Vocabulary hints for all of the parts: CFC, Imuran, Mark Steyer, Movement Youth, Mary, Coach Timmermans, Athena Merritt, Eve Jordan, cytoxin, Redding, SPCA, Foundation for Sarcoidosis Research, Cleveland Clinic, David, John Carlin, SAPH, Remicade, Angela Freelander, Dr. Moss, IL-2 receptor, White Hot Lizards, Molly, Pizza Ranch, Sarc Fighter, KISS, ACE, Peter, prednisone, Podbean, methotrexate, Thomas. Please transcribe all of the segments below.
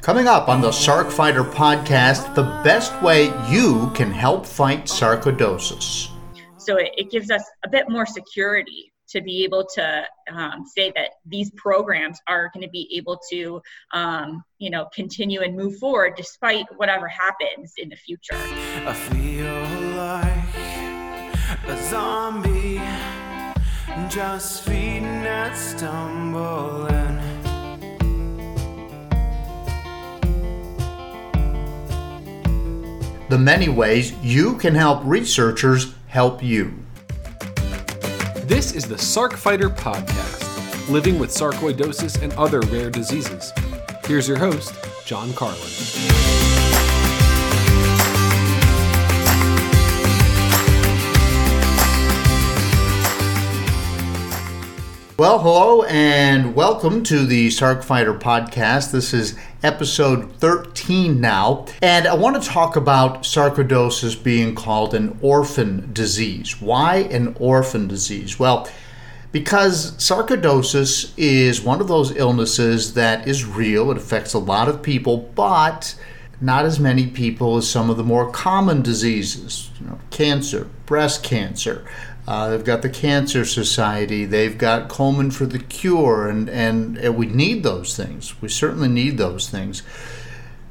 Coming up on the Sarc Fighter podcast, the best way you can help fight sarcoidosis. So it gives us a bit more security to be able to say that these programs are going to be able to, continue and move forward despite whatever happens in the future. I feel like a zombie, just feeding and stumbling. The many ways you can help researchers help you. This is the Sarc Fighter Podcast, living with sarcoidosis and other rare diseases. Here's your host, John Carlin. Well, hello and welcome to the Sarc Fighter Podcast. This is episode 13 now, and I want to talk about sarcoidosis being called an orphan disease. Why an orphan disease? Well, because sarcoidosis is one of those illnesses that is real. It affects a lot of people, but not as many people as some of the more common diseases. Cancer, breast cancer. They've got the Cancer Society. They've got Coleman for the Cure, and we need those things. We certainly need those things.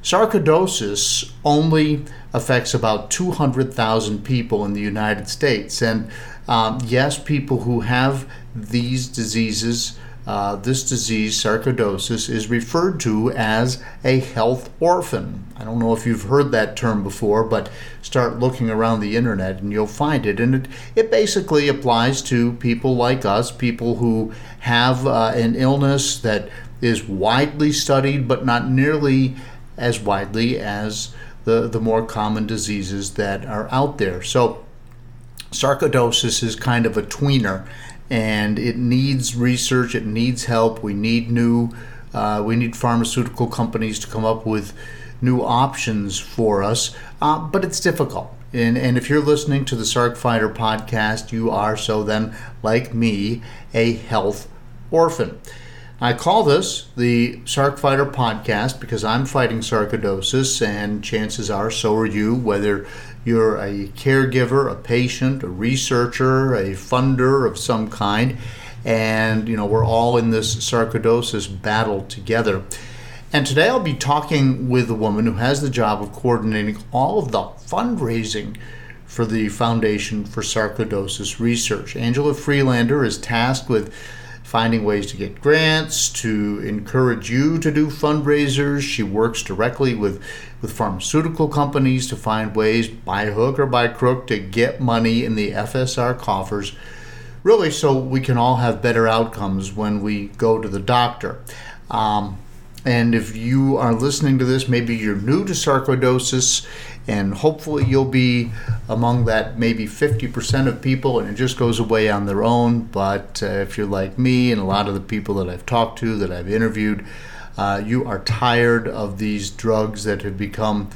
Sarcoidosis only affects about 200,000 people in the United States. And yes, people who have these diseases, this disease, sarcoidosis, is referred to as a health orphan. I don't know if you've heard that term before, but start looking around the internet and you'll find it. And it basically applies to people like us, people who have an illness that is widely studied, but not nearly as widely as the more common diseases that are out there. So sarcoidosis is kind of a tweener, and it needs research, it needs help. We need we need pharmaceutical companies to come up with new options for us, but it's difficult. And if you're listening to the Sarc Fighter podcast, you are, so then, like me, a health orphan. I call this the Sarc Fighter podcast because I'm fighting sarcoidosis, and chances are so are you, whether you're a caregiver, a patient, a researcher, a funder of some kind, and we're all in this sarcoidosis battle together. And today I'll be talking with a woman who has the job of coordinating all of the fundraising for the Foundation for Sarcoidosis Research. Angela Freelander is tasked with finding ways to get grants, to encourage you to do fundraisers. She works directly with pharmaceutical companies to find ways, by hook or by crook, to get money in the FSR coffers, really so we can all have better outcomes when we go to the doctor. And if you are listening to this, maybe you're new to sarcoidosis, and hopefully you'll be among that maybe 50% of people, and it just goes away on their own. But if you're like me and a lot of the people that I've talked to, that I've interviewed, you are tired of these drugs that have become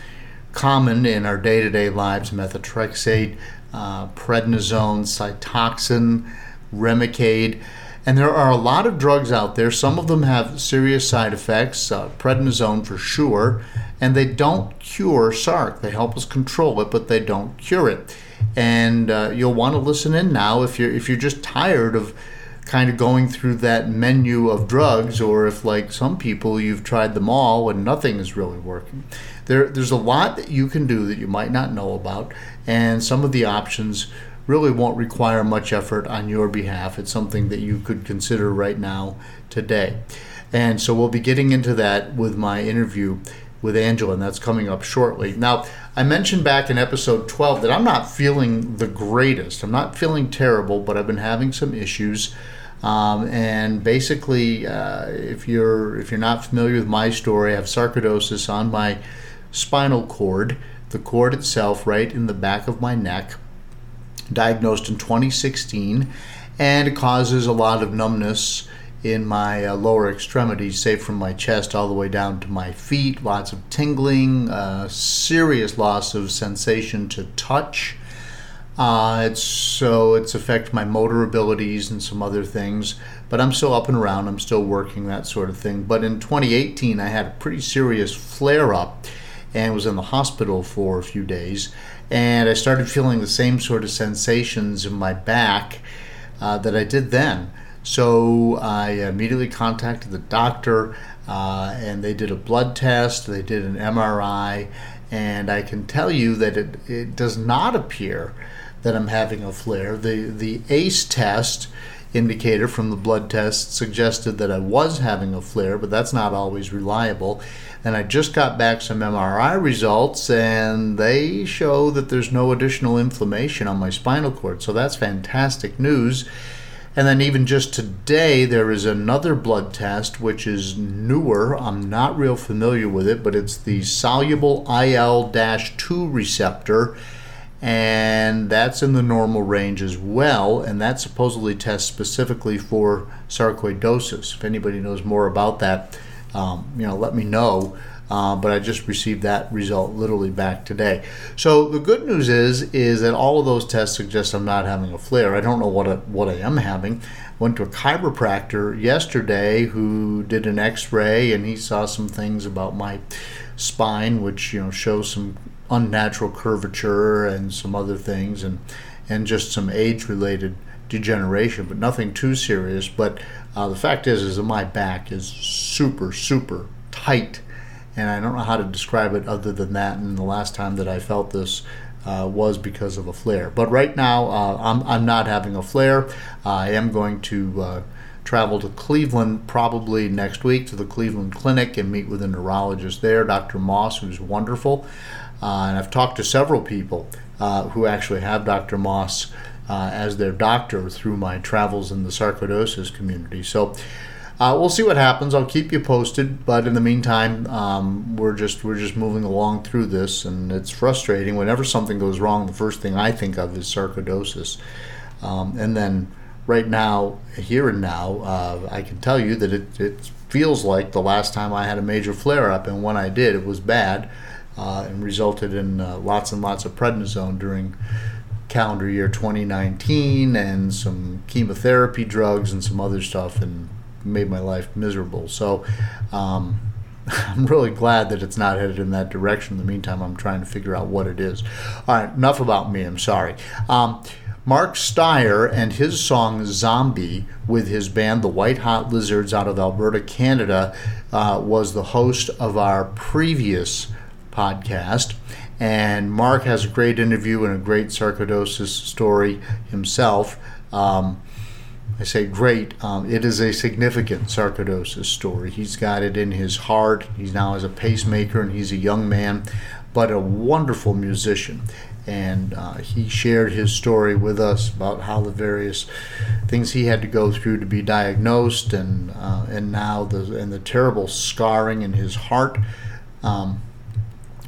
common in our day-to-day lives: methotrexate, prednisone, cytoxin, Remicade. And there are a lot of drugs out there. Some of them have serious side effects, prednisone for sure, and they don't cure sarc. They help us control it, but they don't cure it. And you'll want to listen in now if you're just tired of kind of going through that menu of drugs, or if, like some people, you've tried them all and nothing is really working. There's a lot that you can do that you might not know about, and some of the options really won't require much effort on your behalf. It's something that you could consider right now, today. And so we'll be getting into that with my interview with Angela, and that's coming up shortly. Now, I mentioned back in episode 12 that I'm not feeling the greatest. I'm not feeling terrible, but I've been having some issues. And basically, if you're not familiar with my story, I have sarcoidosis on my spinal cord, the cord itself right in the back of my neck, diagnosed in 2016, and it causes a lot of numbness in my lower extremities, say from my chest all the way down to my feet, lots of tingling, serious loss of sensation to touch, It's affected my motor abilities and some other things, but I'm still up and around. I'm still working, that sort of thing. But in 2018, I had a pretty serious flare-up and was in the hospital for a few days. And I started feeling the same sort of sensations in my back that I did then. So I immediately contacted the doctor, and they did a blood test, they did an MRI, and I can tell you that it does not appear that I'm having a flare. The ACE test indicator from the blood test suggested that I was having a flare, but that's not always reliable. And I just got back some MRI results, and they show that there's no additional inflammation on my spinal cord. So that's fantastic news. And then even just today, there is another blood test, which is newer. I'm not real familiar with it, but it's the soluble IL-2 receptor. And that's in the normal range as well. And that supposedly tests specifically for sarcoidosis. If anybody knows more about that, let me know. But I just received that result literally back today. So the good news is that all of those tests suggest I'm not having a flare. I don't know what I am having. Went to a chiropractor yesterday who did an x-ray, and he saw some things about my spine, which shows some unnatural curvature and some other things, and just some age-related degeneration, but nothing too serious. But the fact is that my back is super, super tight. And I don't know how to describe it other than that. And the last time that I felt this was because of a flare. But right now, I'm not having a flare. I am going to travel to Cleveland probably next week to the Cleveland Clinic and meet with a neurologist there, Dr. Moss, who's wonderful. And I've talked to several people who actually have Dr. Moss as their doctor through my travels in the sarcoidosis community. So. We'll see what happens. I'll keep you posted, but in the meantime, we're just moving along through this, and it's frustrating. Whenever something goes wrong, the first thing I think of is sarcoidosis. And then right now, here and now, I can tell you that it feels like the last time I had a major flare-up, and when I did, it was bad and resulted in lots and lots of prednisone during calendar year 2019 and some chemotherapy drugs and some other stuff, and made my life miserable. So I'm really glad that it's not headed in that direction. In the meantime, I'm trying to figure out what it is. All right, enough about me. I'm sorry. Mark Steyer and his song Zombie with his band, the White Hot Lizards out of Alberta, Canada, was the host of our previous podcast. And Mark has a great interview and a great sarcoidosis story himself. I say great. It is a significant sarcoidosis story. He's got it in his heart. He now is a pacemaker, and he's a young man, but a wonderful musician. And he shared his story with us about how the various things he had to go through to be diagnosed, and now the terrible scarring in his heart.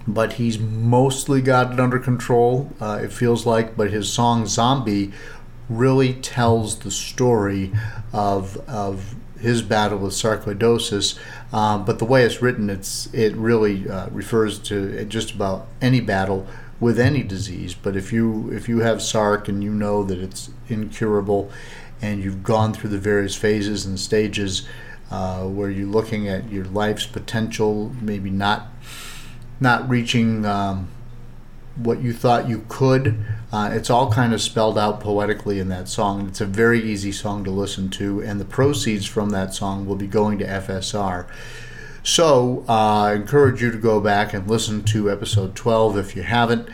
But he's mostly got it under control. It feels like. But his song "Zombie" really tells the story of his battle with sarcoidosis, but the way it's written, it really refers to just about any battle with any disease. But if you have sarc and you know that it's incurable, and you've gone through the various phases and stages where you're looking at your life's potential, maybe not reaching what you thought you could. It's all kind of spelled out poetically in that song. It's a very easy song to listen to, and the proceeds from that song will be going to FSR. So I encourage you to go back and listen to episode 12 if you haven't.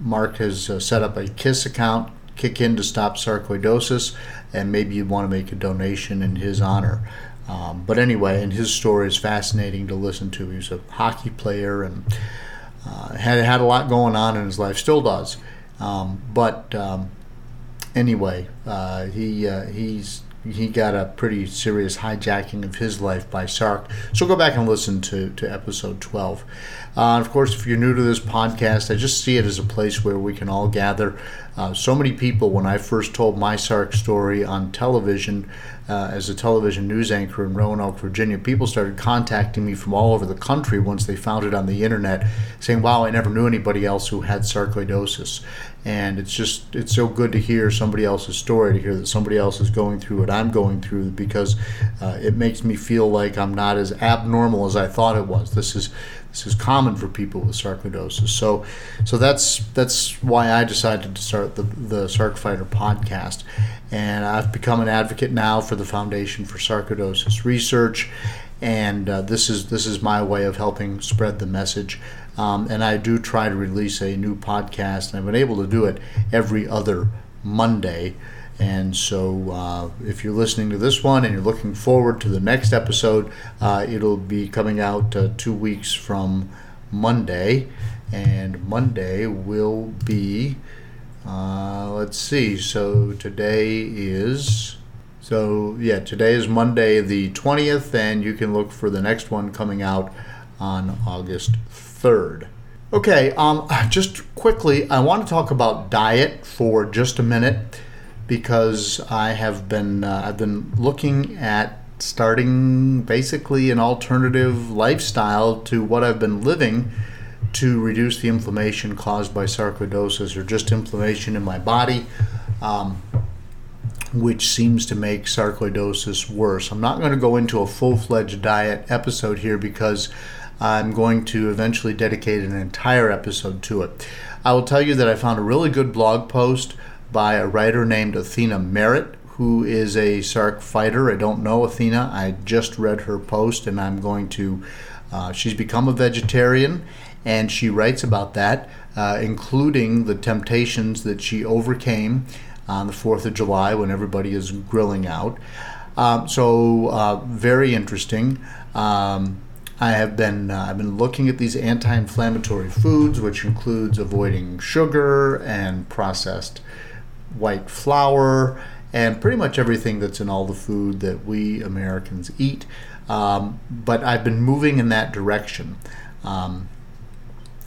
Mark has set up a KISS account, Kick In to Stop Sarcoidosis, and maybe you want to make a donation in his honor. But anyway, and his story is fascinating to listen to. He was a hockey player and had a lot going on in his life, still does. But anyway, he got a pretty serious hijacking of his life by sarc. So go back and listen to episode 12. Of course, if you're new to this podcast, I just see it as a place where we can all gather So many people, when I first told my Sarc story on television, as a television news anchor in Roanoke, Virginia, people started contacting me from all over the country once they found it on the internet, saying, wow, I never knew anybody else who had sarcoidosis. And it's just, it's so good to hear somebody else's story, to hear that somebody else is going through what I'm going through, because it makes me feel like I'm not as abnormal as I thought it was. This is common for people with sarcoidosis. So that's why I decided to start the Sarc Fighter podcast. And I've become an advocate now for the Foundation for Sarcoidosis Research. And this is my way of helping spread the message. And I do try to release a new podcast, and I've been able to do it every other Monday. And so if you're listening to this one and you're looking forward to the next episode, it'll be coming out 2 weeks from Monday. And Monday will be, today is Monday the 20th, and you can look for the next one coming out on August 3rd. Okay, just quickly, I want to talk about diet for just a minute, because I have been I've been looking at starting basically an alternative lifestyle to what I've been living to reduce the inflammation caused by sarcoidosis, or just inflammation in my body, which seems to make sarcoidosis worse. I'm not going to go into a full-fledged diet episode here, because I'm going to eventually dedicate an entire episode to it. I will tell you that I found a really good blog post by a writer named Athena Merritt, who is a Sarc fighter. I don't know Athena. I just read her post, and I'm going to, she's become a vegetarian, and she writes about that, including the temptations that she overcame on the 4th of July when everybody is grilling out. Very interesting. I've been looking at these anti-inflammatory foods, which includes avoiding sugar and processed white flour and pretty much everything that's in all the food that we Americans eat, but I've been moving in that direction.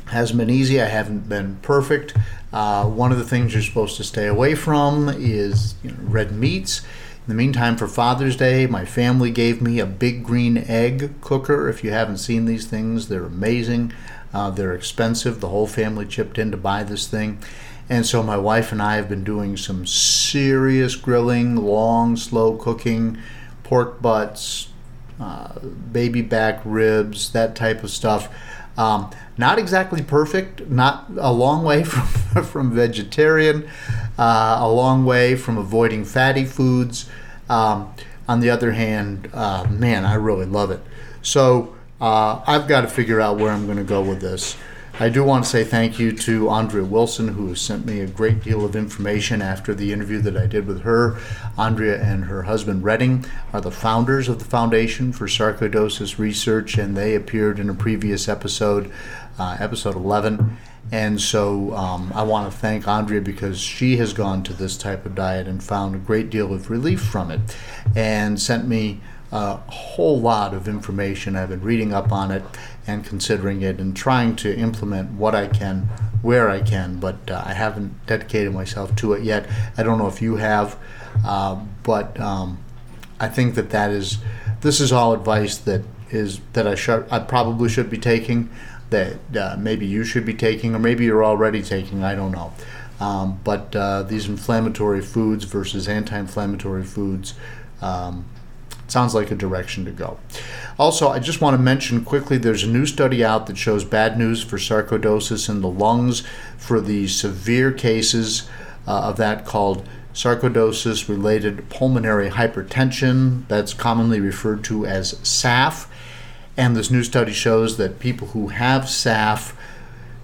Hasn't been easy. I haven't been perfect. One of the things you're supposed to stay away from is red meats. In the meantime, for Father's Day, my family gave me a big green egg cooker. If you haven't seen these things, they're amazing. They're expensive. The whole family chipped in to buy this thing. And so my wife and I have been doing some serious grilling, long, slow cooking, pork butts, baby back ribs, that type of stuff. Not exactly perfect, not a long way from vegetarian, a long way from avoiding fatty foods. On the other hand, I really love it. So I've got to figure out where I'm going to go with this. I do want to say thank you to Andrea Wilson, who has sent me a great deal of information after the interview that I did with her. Andrea and her husband, Redding, are the founders of the Foundation for Sarcoidosis Research, and they appeared in a previous episode, episode 11. And so I want to thank Andrea, because she has gone to this type of diet and found a great deal of relief from it, and sent me a whole lot of information. I've been reading up on it and considering it and trying to implement what I can, where I can, but I haven't dedicated myself to it yet. I don't know if you have, but I think this is all advice that I probably should be taking, that maybe you should be taking, or maybe you're already taking, I don't know. But these inflammatory foods versus anti-inflammatory foods, sounds like a direction to go. Also, I just want to mention quickly, there's a new study out that shows bad news for sarcoidosis in the lungs for the severe cases of that, called sarcoidosis-related pulmonary hypertension. That's commonly referred to as SAPH. And this new study shows that people who have SAPH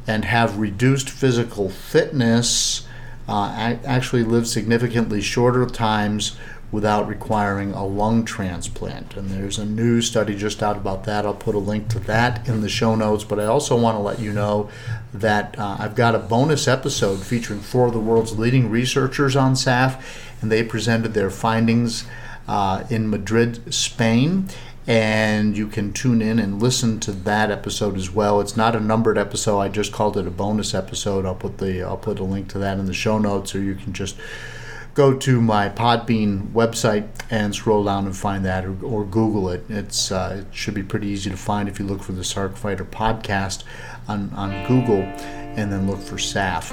and have reduced physical fitness actually live significantly shorter times without requiring a lung transplant. And there's a new study just out about that. I'll put a link to that in the show notes. But I also want to let you know that I've got a bonus episode featuring 4 of the world's leading researchers on SAPH, and they presented their findings in Madrid, Spain. and you can tune in and listen to that episode as well. It's not a numbered episode. I just called it a bonus episode. I'll put a link to that in the show notes, or you can just go to my Podbean website and scroll down and find that, or Google it. It should be pretty easy to find if you look for the Sarc Fighter podcast on Google and then look for SAPH.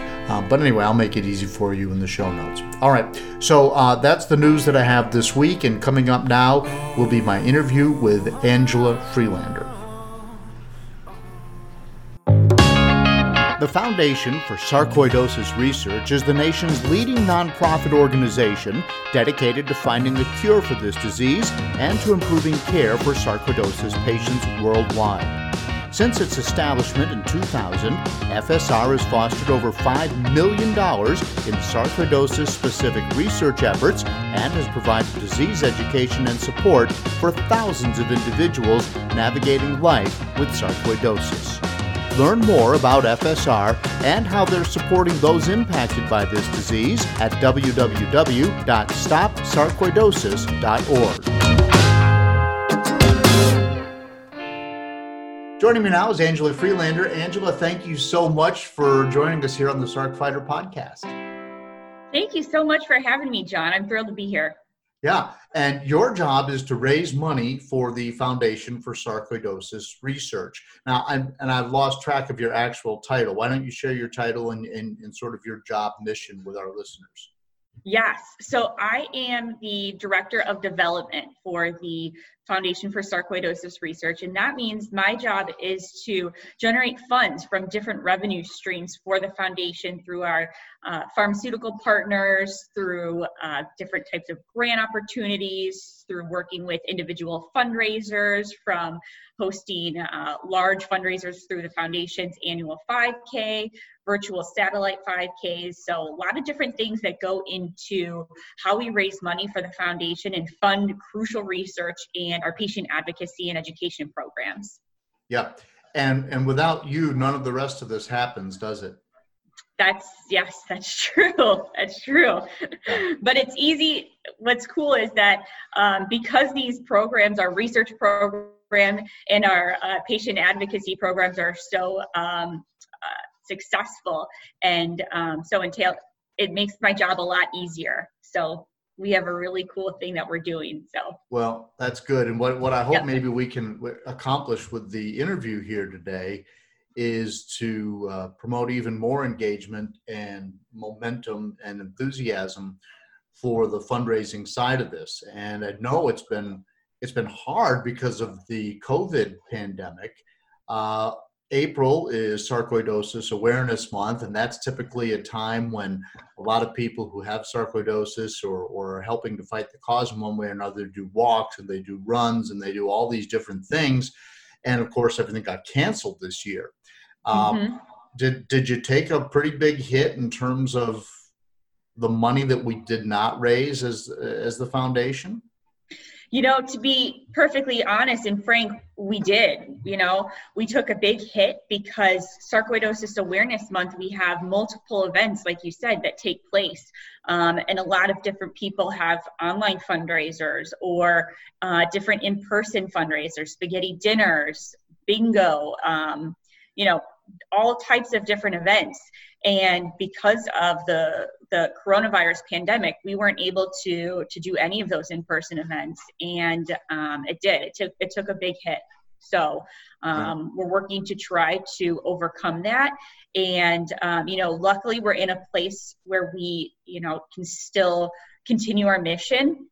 But anyway, I'll make it easy for you in the show notes. All right, so that's the news that I have this week, and coming up now will be my interview with Angela Freelander. The Foundation for Sarcoidosis Research is the nation's leading nonprofit organization dedicated to finding a cure for this disease and to improving care for sarcoidosis patients worldwide. Since its establishment in 2000, FSR has fostered over $5 million in sarcoidosis-specific research efforts and has provided disease education and support for thousands of individuals navigating life with sarcoidosis. Learn more about FSR and how they're supporting those impacted by this disease at www.stopsarcoidosis.org. Joining me now is Angela Freelander. Angela, thank you so much for joining us here on the Sarc Fighter podcast. Thank you so much for having me, John. I'm thrilled to be here. Yeah, and your job is to raise money for the Foundation for Sarcoidosis Research. Now, I've lost track of your actual title. Why don't you share your title and sort of your job mission with our listeners? Yes, so I am the Director of Development for the Foundation for Sarcoidosis Research, and that means my job is to generate funds from different revenue streams for the foundation through our pharmaceutical partners, through different types of grant opportunities, through working with individual fundraisers, from hosting large fundraisers through the foundation's annual 5K, virtual satellite 5Ks. So a lot of different things that go into how we raise money for the foundation and fund crucial research and our patient advocacy and education programs. Yeah. And without you, none of the rest of this happens, does it? That's true. Yeah. But it's easy. What's cool is that because these programs are research program and our patient advocacy programs are so successful and it makes my job a lot easier. So we have a really cool thing that we're doing. So well, that's good. And what I hope maybe we can accomplish with the interview here today is to promote even more engagement and momentum and enthusiasm for the fundraising side of this. And I know it's been hard because of the COVID pandemic. April is Sarcoidosis Awareness Month, and that's typically a time when a lot of people who have sarcoidosis or are helping to fight the cause in one way or another do walks and they do runs and they do all these different things. And of course, everything got canceled this year. Did you take a pretty big hit in terms of the money that we did not raise as the foundation? You know, to be perfectly honest and frank, we did. You know, we took a big hit because Sarcoidosis Awareness Month, we have multiple events, like you said, that take place. And a lot of different people have online fundraisers or different in-person fundraisers, spaghetti dinners, bingo, all types of different events. And because of the coronavirus pandemic, we weren't able to do any of those in-person events. And it took a big hit. So we're working to try to overcome that. And, luckily we're in a place where we, can still continue our mission.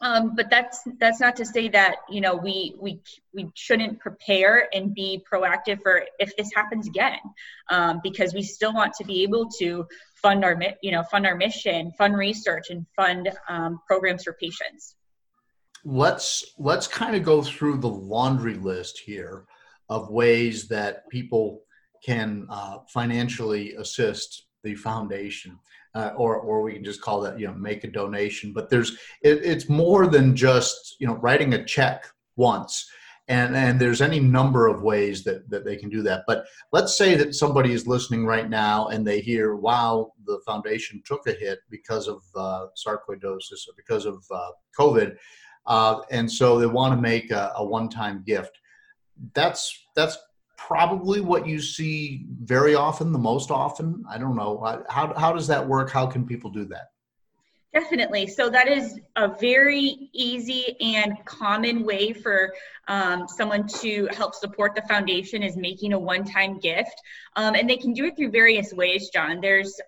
But that's not to say that, we shouldn't prepare and be proactive for if this happens again, because we still want to be able to fund our mission, fund research, and fund programs for patients. Let's kind of go through the laundry list here of ways that people can financially assist the foundation. Or we can just call that, make a donation. But it's more than just, writing a check once. And there's any number of ways that they can do that. But let's say that somebody is listening right now and they hear, wow, the foundation took a hit because of sarcoidosis or because of COVID. And so they want to make a one-time gift. That's probably what you see very often, the most often. I don't know. How does that work? How can people do that? Definitely. So that is a very easy and common way for someone to help support the foundation, is making a one-time gift. And they can do it through various ways, John. There's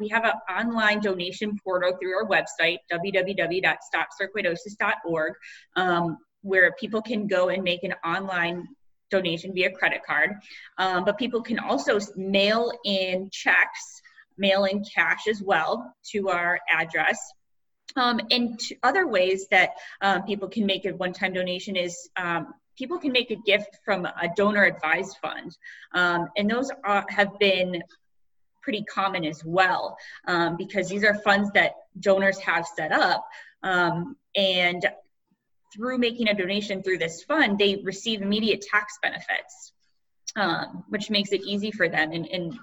we have an online donation portal through our website, www.stopsarcoidosis.org, where people can go and make an online donation via credit card. But people can also mail in checks, mail in cash as well to our address. And other ways that people can make a one-time donation is people can make a gift from a donor advised fund. And those have been pretty common as well, because these are funds that donors have set up. And through making a donation through this fund, they receive immediate tax benefits, which makes it easy for them. And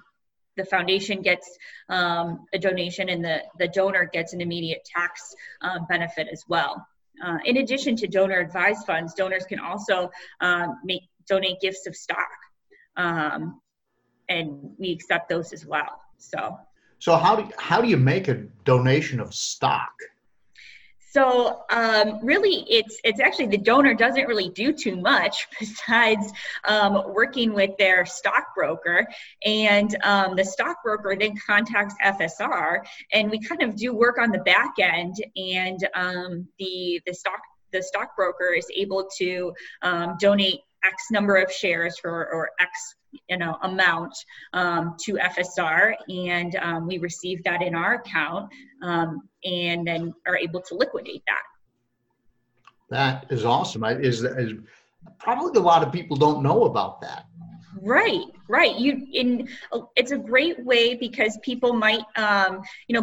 the foundation gets a donation, and the donor gets an immediate tax benefit as well. In addition to donor advised funds, donors can also donate gifts of stock, and we accept those as well. So how do you make a donation of stock? So really, it's actually the donor doesn't really do too much besides working with their stockbroker, and the stockbroker then contacts FSR, and we kind of do work on the back end, and the stockbroker is able to donate X number of shares or X amount to FSR, and we receive that in our account, and then are able to liquidate that. That is awesome. Is probably a lot of people don't know about that. Right. It's a great way, because people might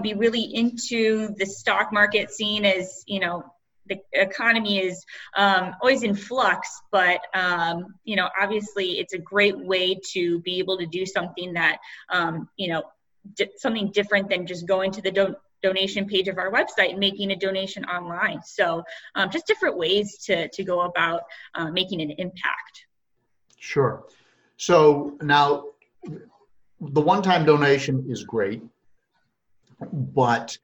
be really into the stock market, seen as the economy is always in flux, but obviously it's a great way to be able to do something that something different than just going to the donation page of our website and making a donation online. So just different ways to go about making an impact. Sure. So now the one-time donation is great, but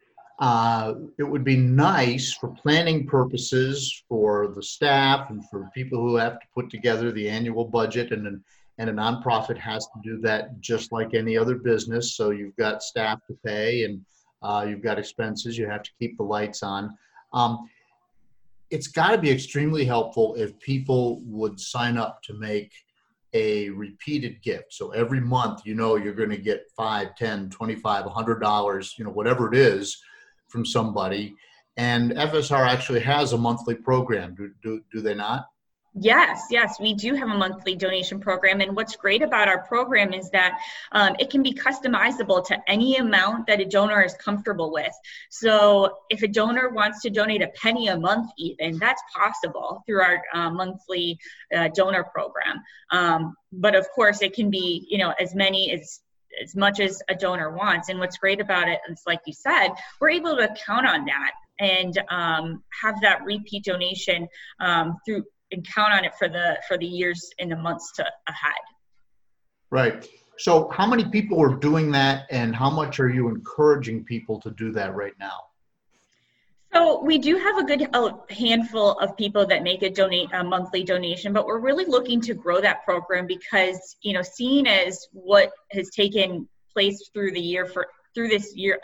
it would be nice for planning purposes for the staff and for people who have to put together the annual budget, and a nonprofit has to do that just like any other business. So you've got staff to pay, and you've got expenses. You have to keep the lights on. It's got to be extremely helpful if people would sign up to make a repeated gift. So every month, you're going to get $5, $10, $25, $100, whatever it is, from somebody. And FSR actually has a monthly program, do they not? Yes, we do have a monthly donation program. And what's great about our program is that it can be customizable to any amount that a donor is comfortable with. So if a donor wants to donate $0.01 a month even, that's possible through our monthly donor program. But of course, it can be, as much as a donor wants. And what's great about it is, like you said, we're able to count on that and have that repeat donation through, and count on it for the years and the months ahead. Right. So how many people are doing that, and how much are you encouraging people to do that right now? So we do have a good handful of people that make a monthly donation, but we're really looking to grow that program, because seeing as what has taken place up to this year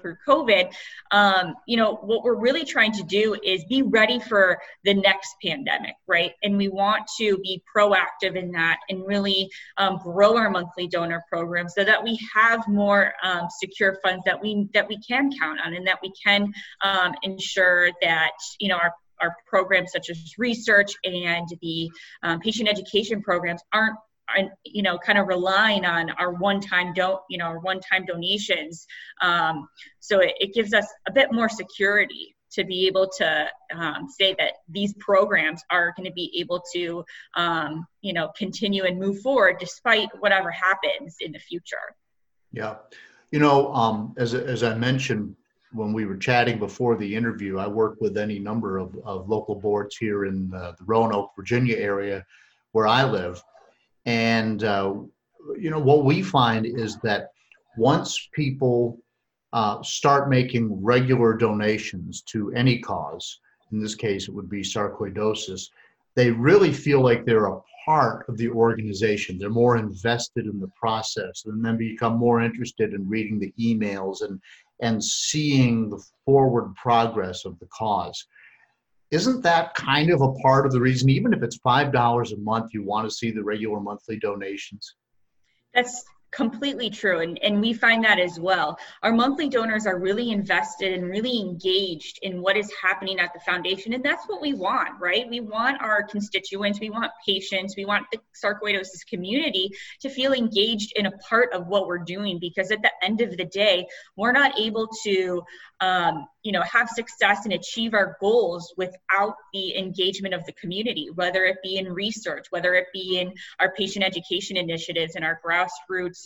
through COVID, what we're really trying to do is be ready for the next pandemic, right? And we want to be proactive in that and really grow our monthly donor program so that we have more secure funds that we can count on, and that we can ensure that, our programs such as research and the patient education programs aren't, and kind of relying on our one-time donations, so it gives us a bit more security to be able to say that these programs are going to be able to continue and move forward despite whatever happens in the future. Yeah, as I mentioned, when we were chatting before the interview, I work with any number of local boards here in the Roanoke, Virginia area where I live. And, you know, what we find is that once people start making regular donations to any cause, in this case, it would be sarcoidosis, they really feel like they're a part of the organization. They're more invested in the process and then become more interested in reading the emails and seeing the forward progress of the cause. Isn't that kind of a part of the reason, even if it's $5 a month, you want to see the regular monthly donations? That's completely true. And we find that as well. Our monthly donors are really invested and really engaged in what is happening at the foundation. And that's what we want, right? We want our constituents, we want patients, we want the sarcoidosis community to feel engaged in a part of what we're doing, because at the end of the day, we're not able to, you know, have success and achieve our goals without the engagement of the community, whether it be in research, whether it be in our patient education initiatives and our grassroots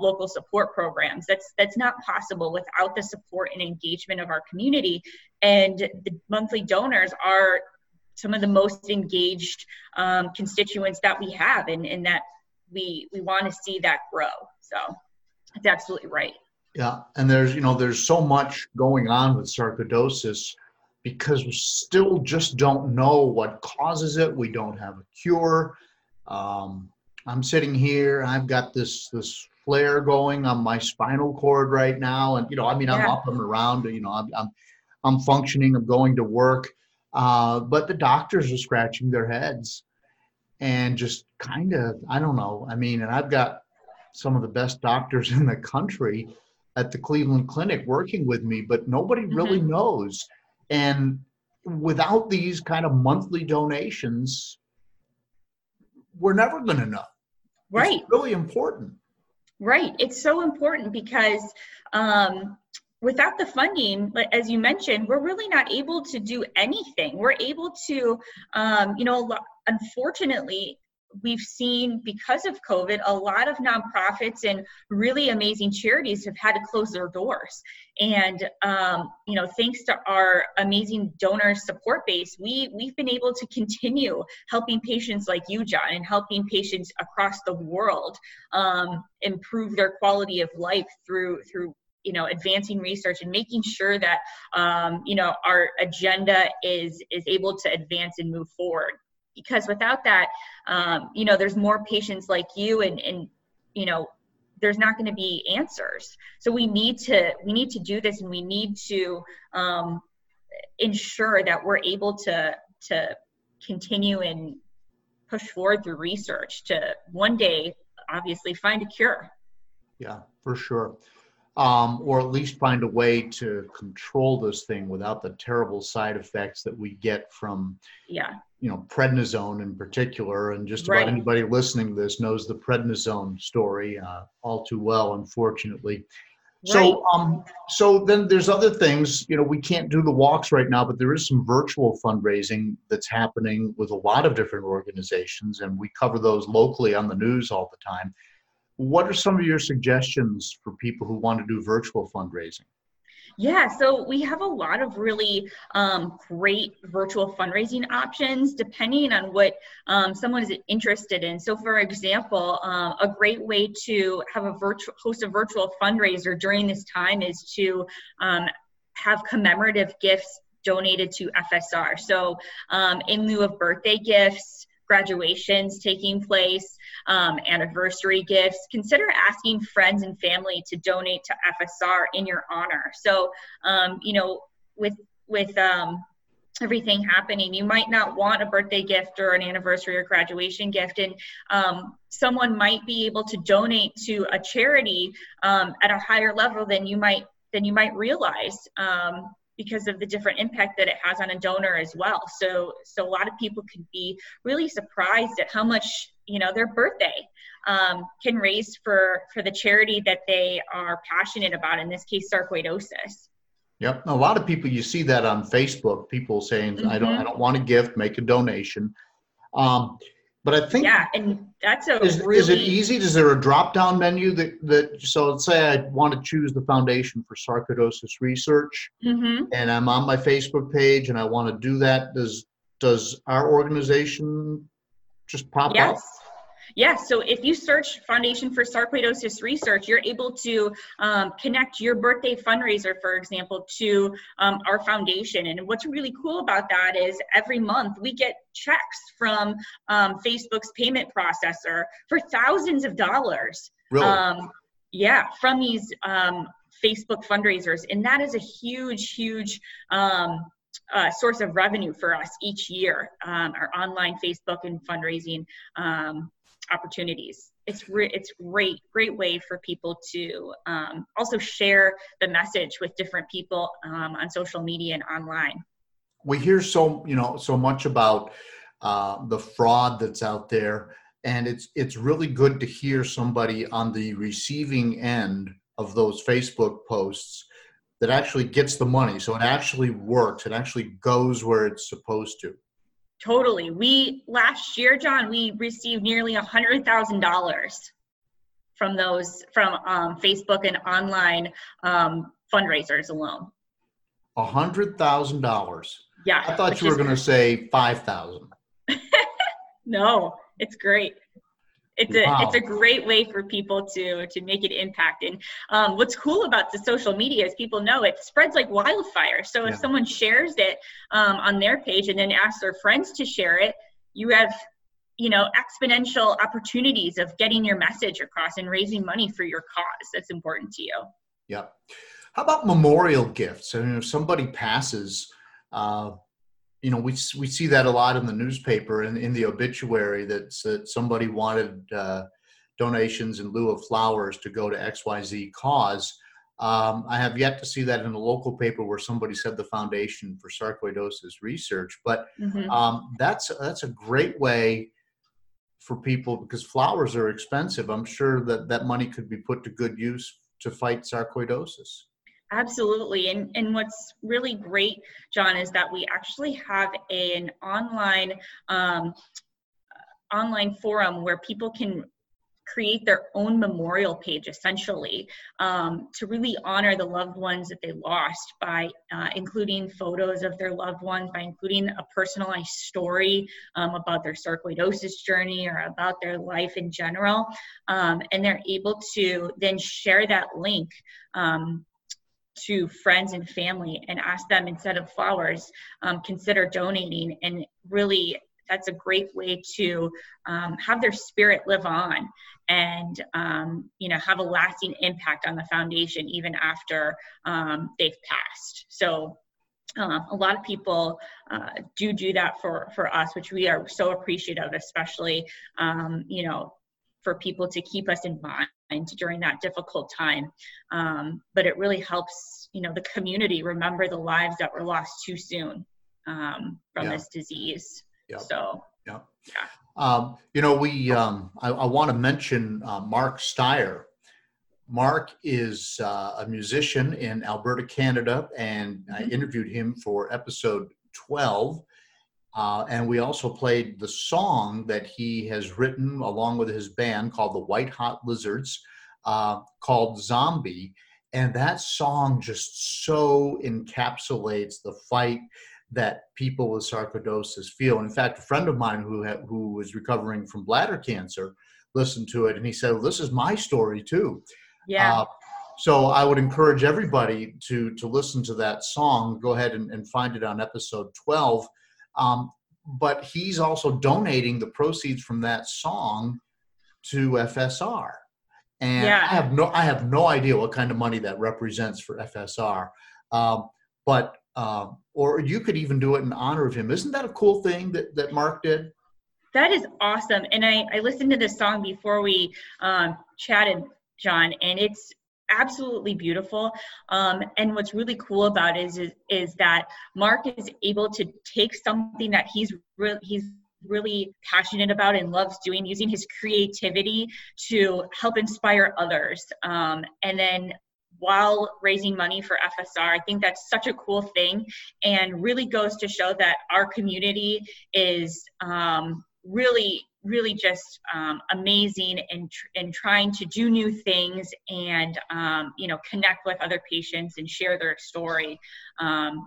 local support programs. That's not possible without the support and engagement of our community. And the monthly donors are some of the most engaged constituents that we have, and that we want to see that grow. So that's absolutely right. Yeah, and there's, you know, there's so much going on with sarcoidosis because we still just don't know what causes it. We don't have a cure. I'm sitting here. I've got this flare going on my spinal cord right now, and you know, I mean, I'm up and around. You know, I'm functioning. I'm going to work, but the doctors are scratching their heads and just kind of, I don't know. I mean, and I've got some of the best doctors in the country at the Cleveland Clinic working with me, but nobody really knows. And without these kind of monthly donations, we're never going to know. Right. It's really important. Right. It's so important because without the funding, as you mentioned, we're really not able to do anything. We're able to, you know, unfortunately, we've seen because of COVID, a lot of nonprofits and really amazing charities have had to close their doors. And, you know, thanks to our amazing donor support base, we've been able to continue helping patients like you, John, and helping patients across the world improve their quality of life through you know, advancing research and making sure that, you know, our agenda is able to advance and move forward. Because without that, you know, there's more patients like you and you know, there's not going to be answers. So we need to do this, and we need to ensure that we're able to continue and push forward through research to one day, obviously, find a cure. Yeah, for sure. Or at least find a way to control this thing without the terrible side effects that we get from, you know, prednisone in particular. And just about anybody listening to this knows the prednisone story all too well, unfortunately. Right. So then there's other things, you know, we can't do the walks right now, but there is some virtual fundraising that's happening with a lot of different organizations, and we cover those locally on the news all the time. What are some of your suggestions for people who want to do virtual fundraising? Yeah, so we have a lot of really great virtual fundraising options depending on what someone is interested in. So for example, a great way to have host a virtual fundraiser during this time is to have commemorative gifts donated to FSR. So in lieu of birthday gifts, graduations taking place, anniversary gifts, consider asking friends and family to donate to FSR in your honor. So, you know, with everything happening, you might not want a birthday gift or an anniversary or graduation gift, and someone might be able to donate to a charity at a higher level than you might realize, because of the different impact that it has on a donor as well. So a lot of people could be really surprised at how much, you know, their birthday can raise for the charity that they are passionate about, in this case, sarcoidosis. Yep. A lot of people, you see that on Facebook, people saying, I don't want a gift, make a donation. But I think and that's a is it easy? Is there a drop-down menu that so let's say I want to choose the Foundation for Sarcoidosis Research, and I'm on my Facebook page and I want to do that. Does our organization just pop up? Yeah, so if you search Foundation for Sarcoidosis Research, you're able to connect your birthday fundraiser, for example, to our foundation. And what's really cool about that is every month we get checks from Facebook's payment processor for thousands of dollars. Really? From these Facebook fundraisers. And that is a huge source of revenue for us each year, our online Facebook and fundraising opportunities. It's great way for people to also share the message with different people on social media and online. We hear so much about the fraud that's out there, and it's really good to hear somebody on the receiving end of those Facebook posts that actually gets the money. So it actually works. It actually goes where it's supposed to. Totally. Last year, John, we received nearly $100,000 from those, Facebook and online fundraisers alone. $100,000. Yeah. I thought you were going to say 5,000. No, it's great. It's a great way for people to make an impact. And what's cool about the social media is people know it spreads like wildfire. So if someone shares it on their page and then asks their friends to share it, you have, exponential opportunities of getting your message across and raising money for your cause that's important to you. Yeah. How about memorial gifts? I mean, if somebody passes, we see that a lot in the newspaper and in the obituary that somebody wanted donations in lieu of flowers to go to XYZ cause. I have yet to see that in a local paper where somebody said the Foundation for Sarcoidosis Research, but that's a great way for people because flowers are expensive. I'm sure that money could be put to good use to fight sarcoidosis. Absolutely. And what's really great, John, is that we actually have an online forum where people can create their own memorial page, essentially, to really honor the loved ones that they lost by including photos of their loved ones, by including a personalized story about their sarcoidosis journey or about their life in general. And they're able to then share that link to friends and family and ask them, instead of flowers, consider donating. And really, that's a great way to have their spirit live on and, have a lasting impact on the foundation even after they've passed. So a lot of people do that for us, which we are so appreciative, especially, for people to keep us in mind during that difficult time. But it really helps, the community remember the lives that were lost too soon from this disease. Yep. So, I want to mention Mark Steyer. Mark is a musician in Alberta, Canada, and I interviewed him for episode 12. And we also played the song that he has written along with his band called the White Hot Lizards, called Zombie. And that song just so encapsulates the fight that people with sarcoidosis feel. And in fact, a friend of mine who was recovering from bladder cancer listened to it and he said, well, this is my story too. Yeah. So I would encourage everybody to listen to that song. Go ahead and find it on episode 12. But he's also donating the proceeds from that song to FSR. And I have no idea what kind of money that represents for FSR. Or you could even do it in honor of him. Isn't that a cool thing that Mark did? That is awesome. And I listened to this song before we chatted, John, and it's absolutely beautiful. And what's really cool about it is that Mark is able to take something that he's really passionate about and loves doing, using his creativity to help inspire others. And then while raising money for FSR, I think that's such a cool thing and really goes to show that our community is really really just amazing and trying to do new things and, you know, connect with other patients and share their story,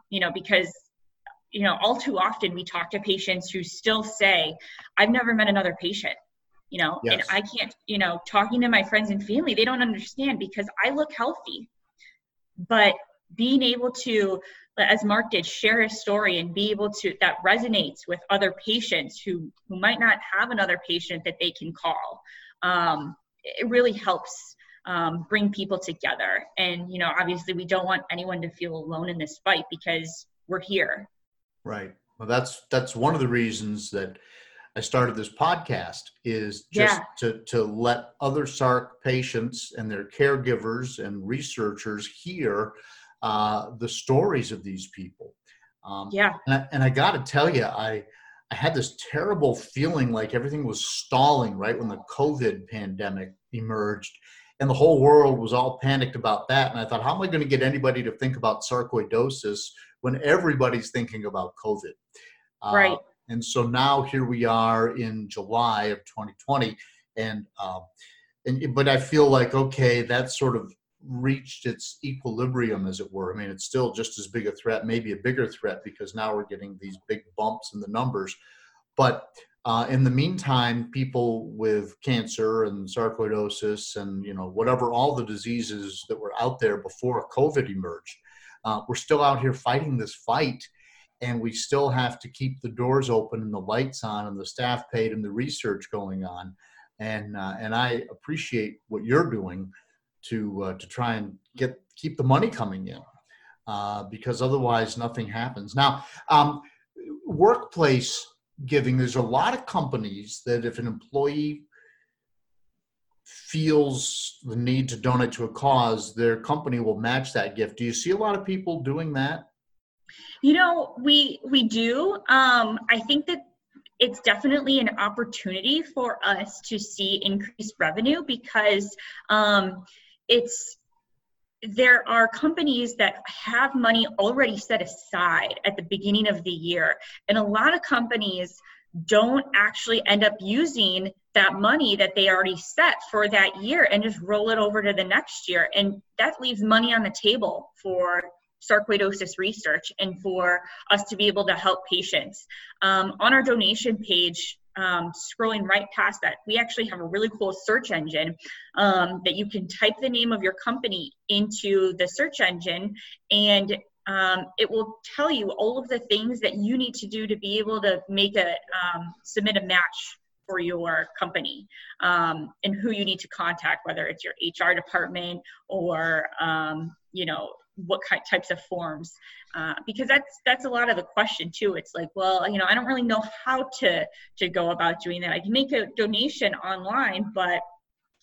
you know, because, you know, all too often we talk to patients who still say, I've never met another patient, you know, yes. And I can't, you know, talking to my friends and family, they don't understand because I look healthy, but being able to, as Mark did, share his story and be able to, that resonates with other patients who might not have another patient that they can call. It really helps bring people together. And, you know, obviously we don't want anyone to feel alone in this fight because we're here. Right. Well, that's one of the reasons that I started this podcast is just to let other SARC patients and their caregivers and researchers hear the stories of these people. And I got to tell you, I had this terrible feeling like everything was stalling right when the COVID pandemic emerged, and the whole world was all panicked about that. And I thought, how am I going to get anybody to think about sarcoidosis when everybody's thinking about COVID? Right. And so now here we are in July of 2020, but I feel like, okay, that's sort of reached its equilibrium, as it were. I mean, it's still just as big a threat, maybe a bigger threat, because now we're getting these big bumps in the numbers. But in the meantime, people with cancer and sarcoidosis and, you know, whatever, all the diseases that were out there before COVID emerged, we're still out here fighting this fight. And we still have to keep the doors open and the lights on and the staff paid and the research going on. And I appreciate what you're doing to try and keep the money coming in, because otherwise nothing happens. Now, workplace giving, there's a lot of companies that if an employee feels the need to donate to a cause, their company will match that gift. Do you see a lot of people doing that? You know, we do. I think that it's definitely an opportunity for us to see increased revenue because there are companies that have money already set aside at the beginning of the year. And a lot of companies don't actually end up using that money that they already set for that year and just roll it over to the next year. And that leaves money on the table for sarcoidosis research and for us to be able to help patients. On our donation page, scrolling right past that, we actually have a really cool search engine that you can type the name of your company into the search engine, and it will tell you all of the things that you need to do to be able to make submit a match for your company, and who you need to contact, whether it's your HR department or, you know, what types of forms, because that's a lot of the question too. It's like, well, you know, I don't really know how to go about doing that. I can make a donation online, but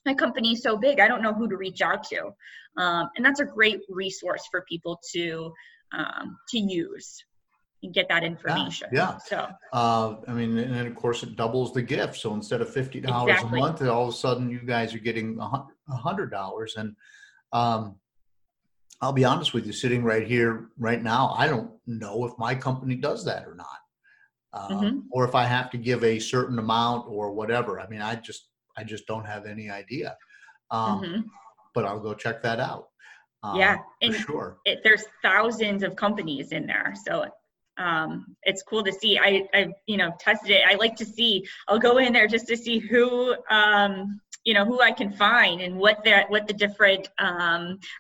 my company is so big, I don't know who to reach out to. And that's a great resource for people to use and get that information. Yeah. So, I mean, and of course it doubles the gift. So instead of $50 a month, all of a sudden you guys are getting $100. And, I'll be honest with you, sitting right here, right now, I don't know if my company does that or not, or if I have to give a certain amount or whatever. I mean, I just don't have any idea, but I'll go check that out. And for sure. There's thousands of companies in there. So it's cool to see. I you know, tested it. I like to see, I'll go in there just to see who, you know, who I can find and what the different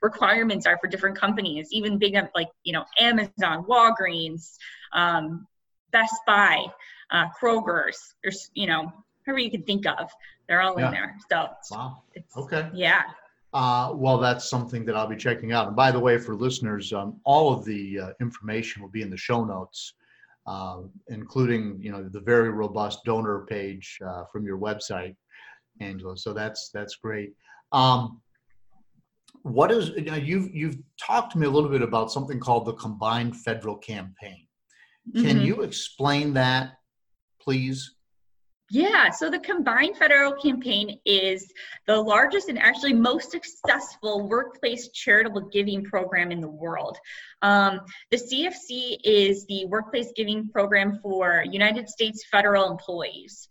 requirements are for different companies, even big, like, you know, Amazon, Walgreens, Best Buy, Kroger's, there's, you know, whoever you can think of, they're all in there. So okay. Yeah. Well, that's something that I'll be checking out. And by the way, for listeners, all of the information will be in the show notes, including, you know, the very robust donor page from your website, Angela. So that's great. What is, you know, you've talked to me a little bit about something called the Combined Federal Campaign. Can you explain that, please? Yeah. So the Combined Federal Campaign is the largest and actually most successful workplace charitable giving program in the world. The CFC is the workplace giving program for United States federal employees.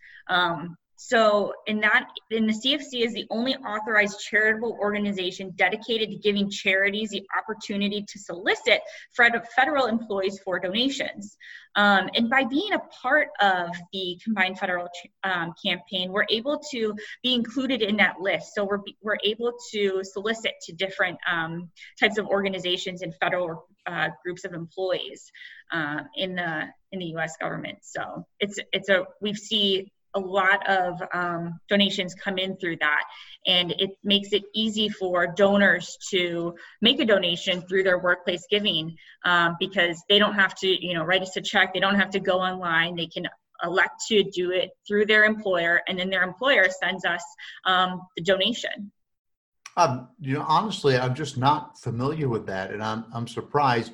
So, and the CFC is the only authorized charitable organization dedicated to giving charities the opportunity to solicit federal employees for donations. And by being a part of the combined federal campaign, we're able to be included in that list. So we're able to solicit to different types of organizations and federal groups of employees in the U.S. government. So we see a lot of donations come in through that, and it makes it easy for donors to make a donation through their workplace giving because they don't have to, write us a check. They don't have to go online. They can elect to do it through their employer, and then their employer sends us the donation. Honestly, I'm just not familiar with that, and I'm surprised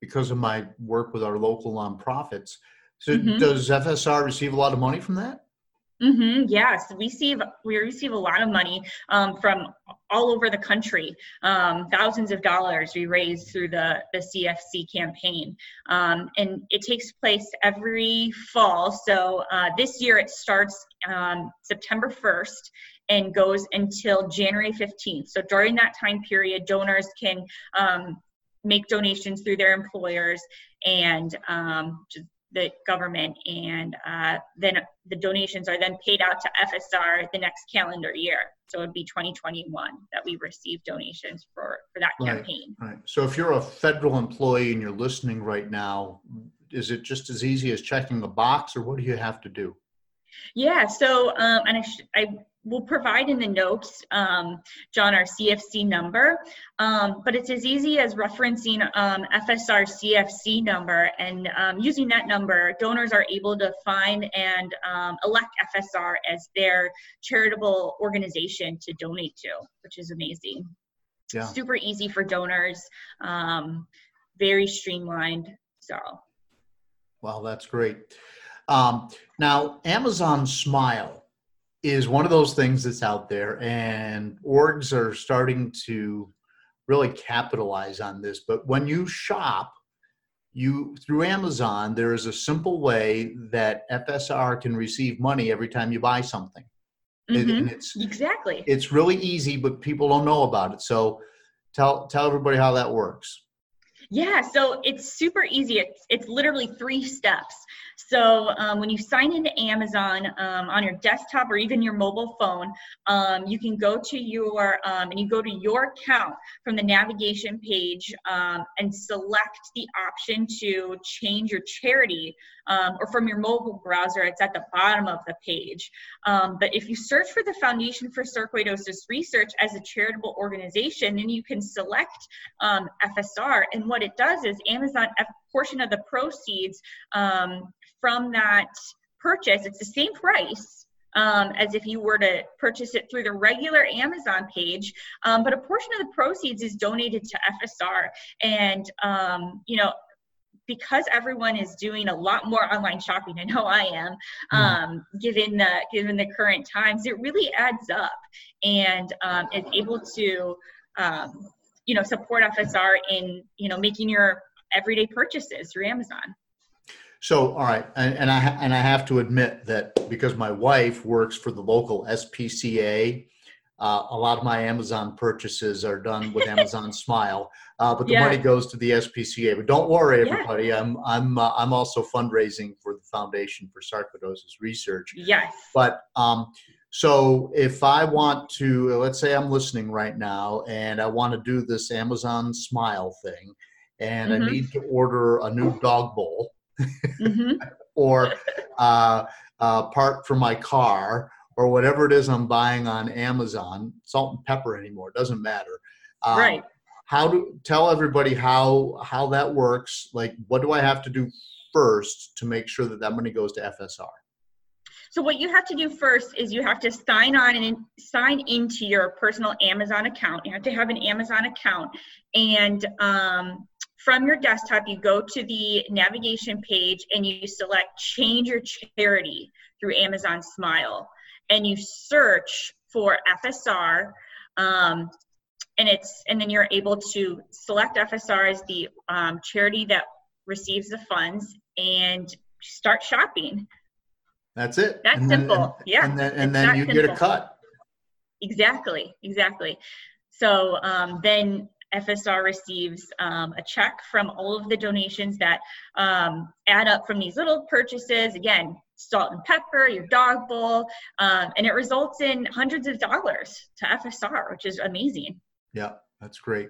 because of my work with our local nonprofits. So does FSR receive a lot of money from that? Yes, we receive a lot of money from all over the country. Thousands of dollars we raise through the CFC campaign. And it takes place every fall. So this year it starts September 1st and goes until January 15th. So during that time period, donors can make donations through their employers and the government, and then the donations are then paid out to FSR the next calendar year. So it'd be 2021 that we receive donations for that campaign. Right. So if you're a federal employee and you're listening right now, is it just as easy as checking the box, or what do you have to do? Yeah. So, I will provide in the notes, John, our CFC number, but it's as easy as referencing FSR CFC number, and using that number, donors are able to find and elect FSR as their charitable organization to donate to, which is amazing. Yeah. Super easy for donors, very streamlined. So. Wow, that's great. Now, Amazon Smile is one of those things that's out there, and orgs are starting to really capitalize on this. But when you shop through Amazon, there is a simple way that FSR can receive money every time you buy something. And it's really easy, but people don't know about it. So tell everybody how that works. Yeah, so it's super easy. It's literally 3 steps. So when you sign into Amazon on your desktop or even your mobile phone, you can go to your account from the navigation page and select the option to change your charity, or from your mobile browser, it's at the bottom of the page. But if you search for the Foundation for Sarcoidosis Research as a charitable organization, then you can select FSR, and what it does is Amazon, a portion of the proceeds from that purchase, it's the same price as if you were to purchase it through the regular Amazon page, but a portion of the proceeds is donated to FSR. And, because everyone is doing a lot more online shopping, I know I am, given the current times, it really adds up, and is able to, support FSR in, making your everyday purchases through Amazon. So, all right. And I have to admit that because my wife works for the local SPCA, a lot of my Amazon purchases are done with Amazon Smile, but the money goes to the SPCA. But don't worry, everybody. Yeah. I'm also fundraising for the Foundation for Sarcoidosis Research. Yes. But, so if I want to, let's say I'm listening right now and I want to do this Amazon Smile thing, and I need to order a new dog bowl or a part for my car or whatever it is I'm buying on Amazon, salt and pepper anymore, it doesn't matter. Right. Tell everybody how that works. Like, what do I have to do first to make sure that money goes to FSR? So what you have to do first is you have to sign into your personal Amazon account. You have to have an Amazon account, and from your desktop, you go to the navigation page and you select Change Your Charity through Amazon Smile, and you search for FSR, and then you're able to select FSR as the charity that receives the funds and start shopping. That's it. That's simple. Yeah. And then you get a cut. Exactly. Exactly. So then FSR receives a check from all of the donations that add up from these little purchases. Again, salt and pepper, your dog bowl, and it results in hundreds of dollars to FSR, which is amazing. Yeah, that's great.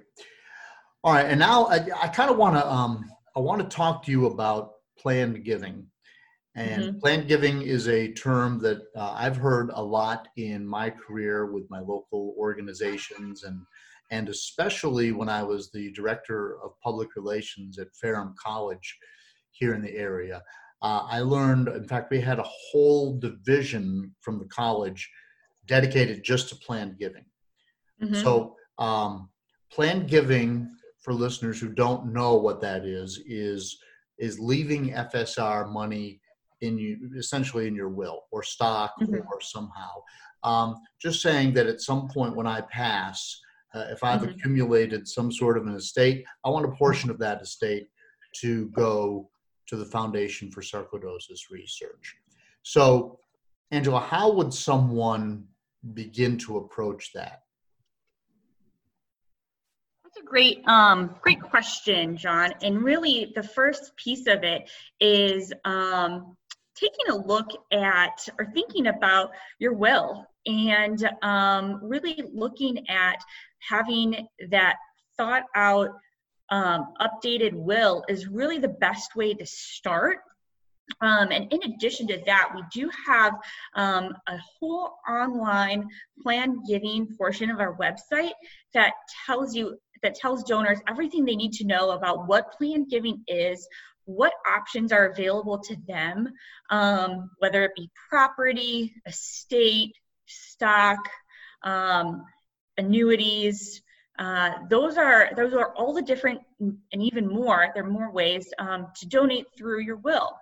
All right, and now I kind of want to talk to you about planned giving. And mm-hmm. planned giving is a term that I've heard a lot in my career with my local organizations, and especially when I was the director of public relations at Ferrum College here in the area. I learned, in fact, we had a whole division from the college dedicated just to planned giving. Mm-hmm. So planned giving, for listeners who don't know what that is leaving FSR money in you, essentially in your will or stock mm-hmm. or somehow. Just saying that at some point when I pass, if I've mm-hmm. accumulated some sort of an estate, I want a portion of that estate to go to the Foundation for Sarcoidosis Research. So, Angela, how would someone begin to approach that? That's a great question, John. And really, the first piece of it is taking a look at or thinking about your will and really looking at having that thought out updated will is really the best way to start. And in addition to that, we do have a whole online planned giving portion of our website that tells donors everything they need to know about what planned giving is, what options are available to them, whether it be property, estate, stock, annuities. Those are all the different and even more. There are more ways to donate through your will.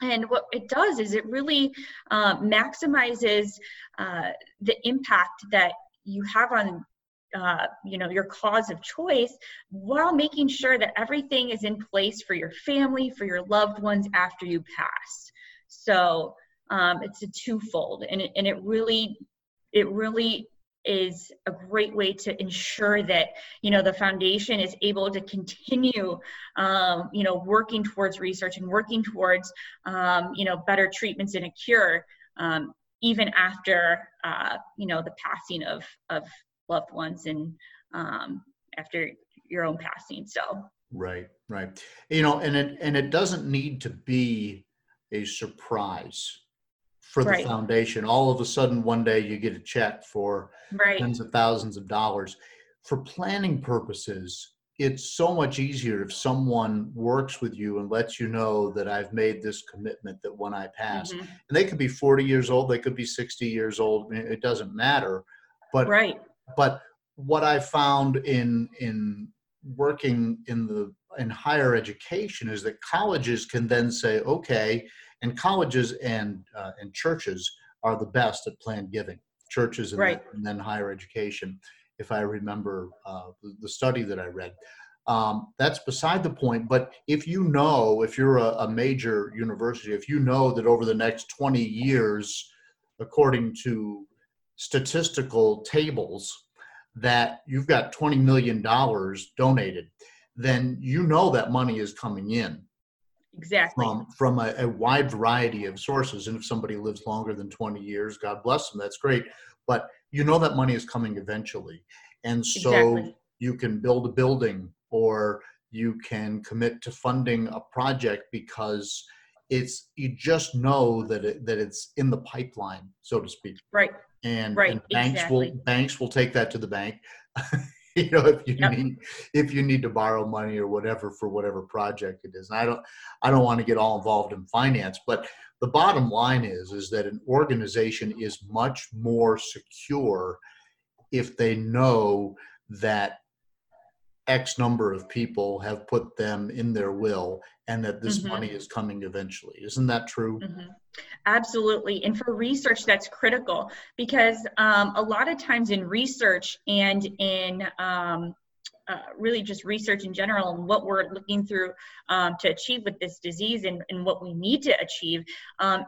And what it does is it really maximizes the impact that you have on your cause of choice, while making sure that everything is in place for your family, for your loved ones after you pass. So it's a twofold, and it really is a great way to ensure that, the foundation is able to continue, working towards research and working towards, better treatments and a cure, even after, the passing of loved ones and after your own passing. So. Right. And it doesn't need to be a surprise for the right. foundation. All of a sudden, one day you get a check for right. tens of thousands of dollars. For planning purposes, it's so much easier if someone works with you and lets you know that I've made this commitment that when I pass, mm-hmm. and they could be 40 years old, they could be 60 years old, it doesn't matter. But right. but what I found in working in higher education is that colleges can then say, okay, and colleges and churches are the best at planned giving. Churches and, right. and then higher education, if I remember the study that I read. That's beside the point, but if you're a major university, if you know that over the next 20 years, according to statistical tables, that you've got $20 million donated, then that money is coming in. Exactly. From a wide variety of sources. And if somebody lives longer than 20 years, God bless them, that's great. But that money is coming eventually. And so exactly. you can build a building or you can commit to funding a project because you just know that it's in the pipeline, so to speak. Right. And, right. and banks exactly. will take that to the bank. If you yep. need to borrow money or whatever for whatever project it is. And I don't want to get all involved in finance, but the bottom line is that an organization is much more secure if they know that X number of people have put them in their will and that this mm-hmm. money is coming eventually. Isn't that true? Mm-hmm. Absolutely. And for research, that's critical because a lot of times in research and in really just research in general and what we're looking through to achieve with this disease and what we need to achieve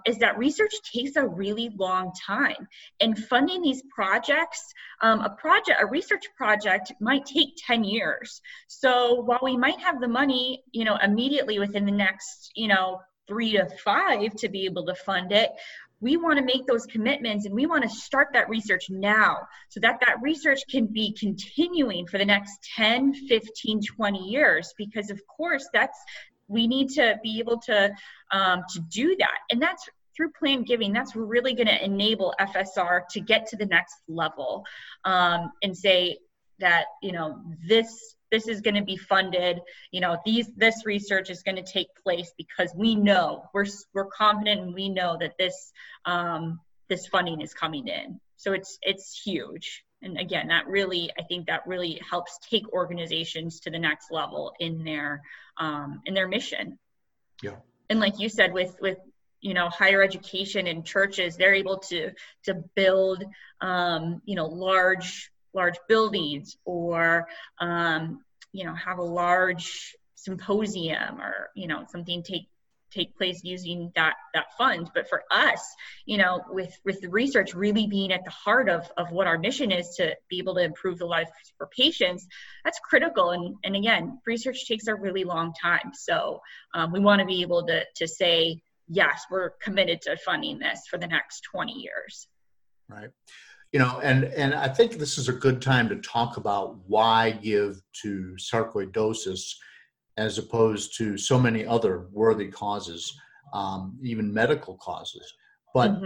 is that research takes a really long time. And funding these projects, a research project might take 10 years. So while we might have the money, you know, immediately within the next, 3 to 5 to be able to fund it, we want to make those commitments and we want to start that research now so that that research can be continuing for the next 10, 15, 20 years, because of course we need to be able to do that. And that's through planned giving. That's really going to enable FSR to get to the next level and say that, this is going to be funded, this research is going to take place because we know, we're confident and we know that this this funding is coming in. So it's huge. And again, I think that really helps take organizations to the next level in their mission. Yeah. And like you said, with higher education and churches, they're able to build large buildings or, have a large symposium or, something take place using that fund. But for us, with the research really being at the heart of what our mission is to be able to improve the life for patients, that's critical. And again, research takes a really long time. So we want to be able to say, yes, we're committed to funding this for the next 20 years. Right. And I think this is a good time to talk about why give to sarcoidosis as opposed to so many other worthy causes, even medical causes. But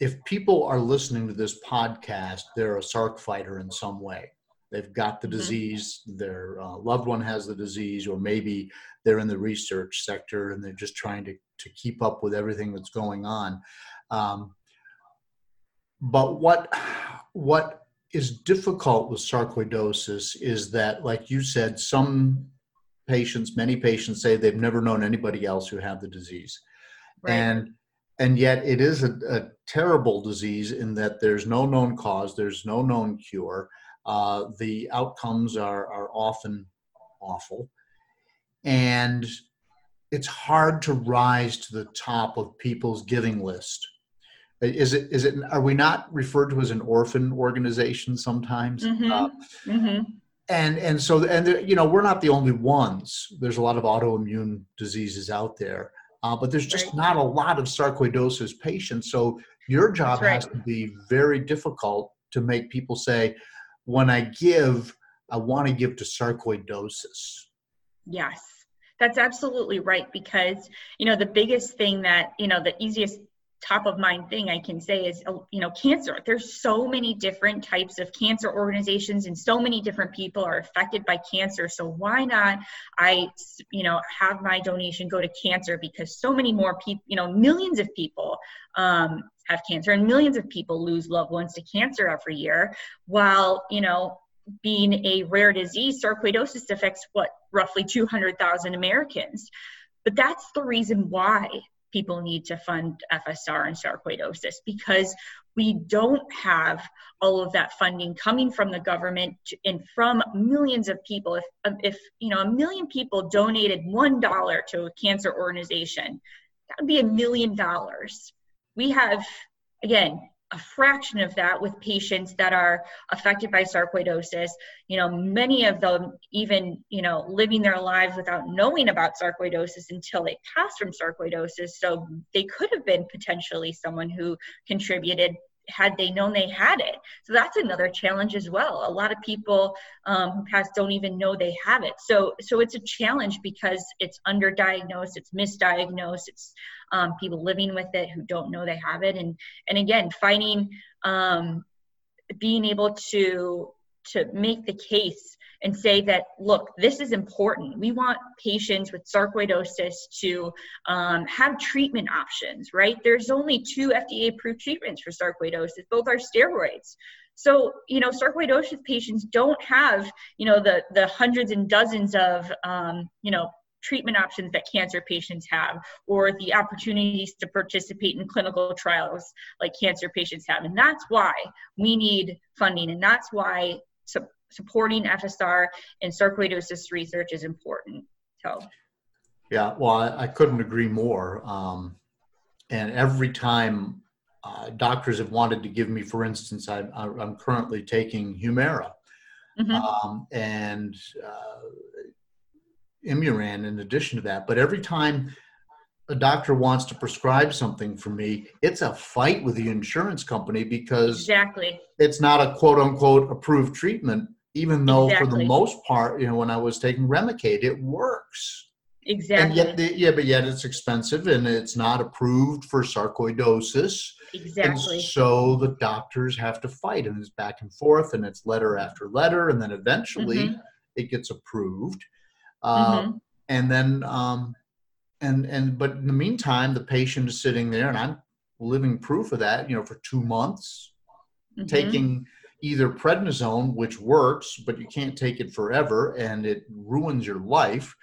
if people are listening to this podcast, they're a sarc fighter in some way. They've got the disease, their loved one has the disease, or maybe they're in the research sector and they're just trying to keep up with everything that's going on. But what is difficult with sarcoidosis is that, like you said, many patients say they've never known anybody else who had the disease. Right. And yet it is a terrible disease in that there's no known cause, there's no known cure. The outcomes are often awful. And it's hard to rise to the top of people's giving list. Are we not referred to as an orphan organization sometimes? And so we're not the only ones. There's a lot of autoimmune diseases out there, but there's just not a lot of sarcoidosis patients. So your job has to be very difficult to make people say, when I give, I want to give to sarcoidosis. Yes, that's absolutely right. Because, the biggest thing that, the easiest top of mind thing I can say is, cancer. There's so many different types of cancer organizations and so many different people are affected by cancer. So why not I have my donation go to cancer, because so many more people, millions of people have cancer and millions of people lose loved ones to cancer every year. While, being a rare disease, sarcoidosis affects roughly 200,000 Americans. But that's the reason why people need to fund FSR and sarcoidosis, because we don't have all of that funding coming from the government and from millions of people. If a million people donated $1 to a cancer organization, that would be $1 million. We have, again, a fraction of that with patients that are affected by sarcoidosis, many of them even, living their lives without knowing about sarcoidosis until they pass from sarcoidosis. So they could have been potentially someone who contributed had they known they had it. So that's another challenge as well. A lot of people who pass don't even know they have it. So it's a challenge because it's underdiagnosed, it's misdiagnosed, it's people living with it who don't know they have it. And again, finding, being able to make the case and say that, look, this is important. We want patients with sarcoidosis to have treatment options, right? There's only 2 FDA-approved treatments for sarcoidosis. Both are steroids. So, sarcoidosis patients don't have, the hundreds and dozens of, treatment options that cancer patients have, or the opportunities to participate in clinical trials like cancer patients have. And that's why we need funding. And that's why supporting FSR and sarcoidosis research is important. So, yeah, well, I couldn't agree more. And every time doctors have wanted to give me, for instance, I'm currently taking Humira and Imuran in addition to that. But every time a doctor wants to prescribe something for me, it's a fight with the insurance company because it's not a quote unquote approved treatment, even though for the most part, you know, when I was taking Remicade, it works. And yet but yet it's expensive and it's not approved for sarcoidosis. And so the doctors have to fight, and it's back and forth, and it's letter after letter, and then eventually it gets approved. And then, but in the meantime, the patient is sitting there, and I'm living proof of that, you know, for 2 months, taking either prednisone, which works, but you can't take it forever, and it ruins your life.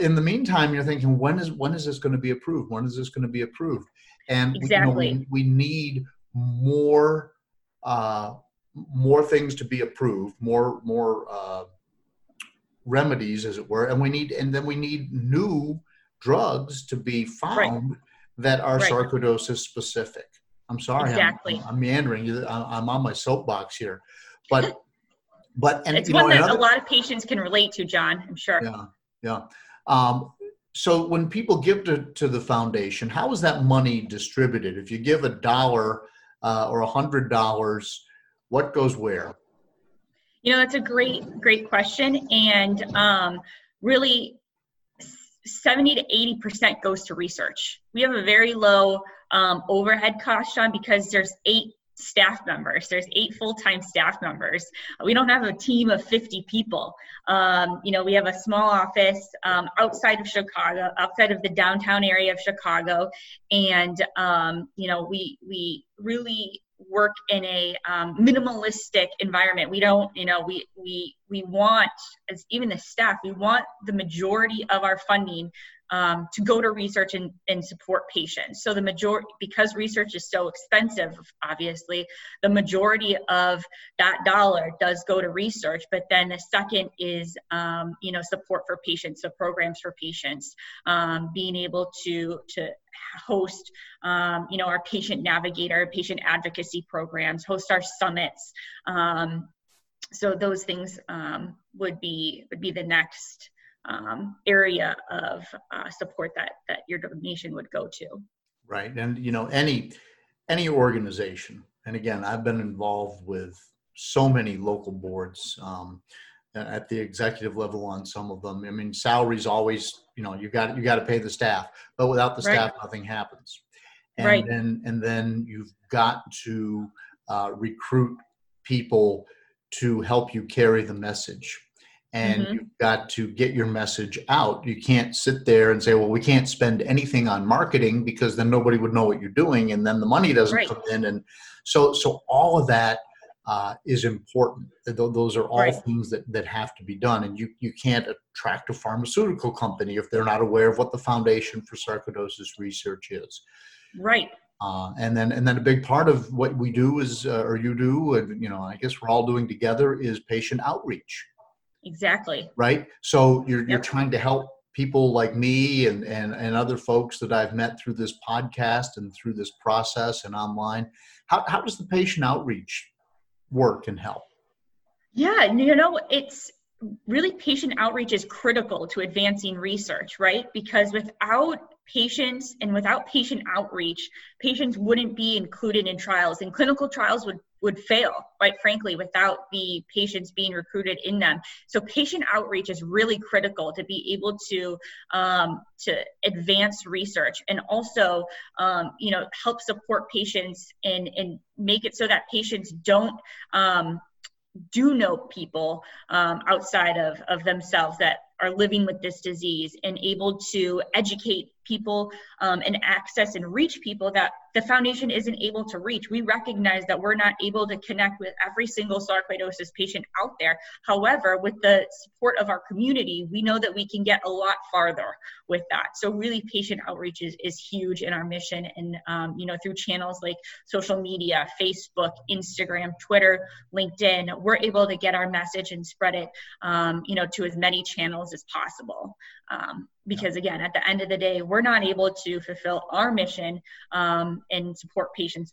In the meantime, you're thinking, when is this going to be approved? When is this going to be approved? And we need more things to be approved, more remedies, as it were. And we need new drugs to be found that are sarcoidosis specific. I'm sorry, I'm meandering. I'm on my soapbox here, but. It's one that a lot of patients can relate to, John, I'm sure. Yeah. So when people give to the foundation, how is that money distributed? If you give $1 or $100, what goes where? You know, that's a great question. And really 70 to 80% goes to research. We have a very low overhead cost, John, because there's 8 staff members. There's 8 full-time staff members. We don't have a team of 50 people. You know, we have a small office outside of the downtown area of Chicago. And, you know, we really work in a minimalistic environment. We don't, you know, we want, as even the staff, we want the majority of our funding to go to research and support patients. So the majority, because research is so expensive, obviously, the majority of that dollar does go to research, but then the second is, you know, support for patients, so programs for patients, being able to host, you know, our patient navigator, our patient advocacy programs, host our summits. So those things would be the next area of support that your donation would go to. Right. And, you know, any organization, and again, I've been involved with so many local boards at the executive level on some of them. I mean, salaries always, you know, you got to pay the staff, but without the staff, nothing happens. And then you've got to recruit people to help you carry the message. And you've got to get your message out. You can't sit there and say, well, we can't spend anything on marketing because then nobody would know what you're doing. And then the money doesn't come in. And so all of that is important. Those are all things that have to be done. And you can't attract a pharmaceutical company if they're not aware of what the Foundation for Sarcoidosis Research is. Right. And then a big part of what we do is, or you do, and, you know, I guess we're all doing together, is patient outreach. Exactly. Right. So you're trying to help people like me and other folks that I've met through this podcast and through this process and online. How does the patient outreach work and help? Yeah, you know, it's really, patient outreach is critical to advancing research, right? Because without patients and without patient outreach, patients wouldn't be included in trials, and clinical trials would fail, quite frankly, without the patients being recruited in them. So patient outreach is really critical to be able to advance research, and also, you know, help support patients and make it so that patients don't do know people outside of themselves that are living with this disease, and able to educate people and access and reach people that the foundation isn't able to reach. We recognize that we're not able to connect with every single sarcoidosis patient out there. However, with the support of our community, we know that we can get a lot farther with that. So really patient outreach is huge in our mission, and through channels like social media, Facebook, Instagram, Twitter, LinkedIn, we're able to get our message and spread it to as many channels as possible. Because again, at the end of the day, we're not able to fulfill our mission and support patients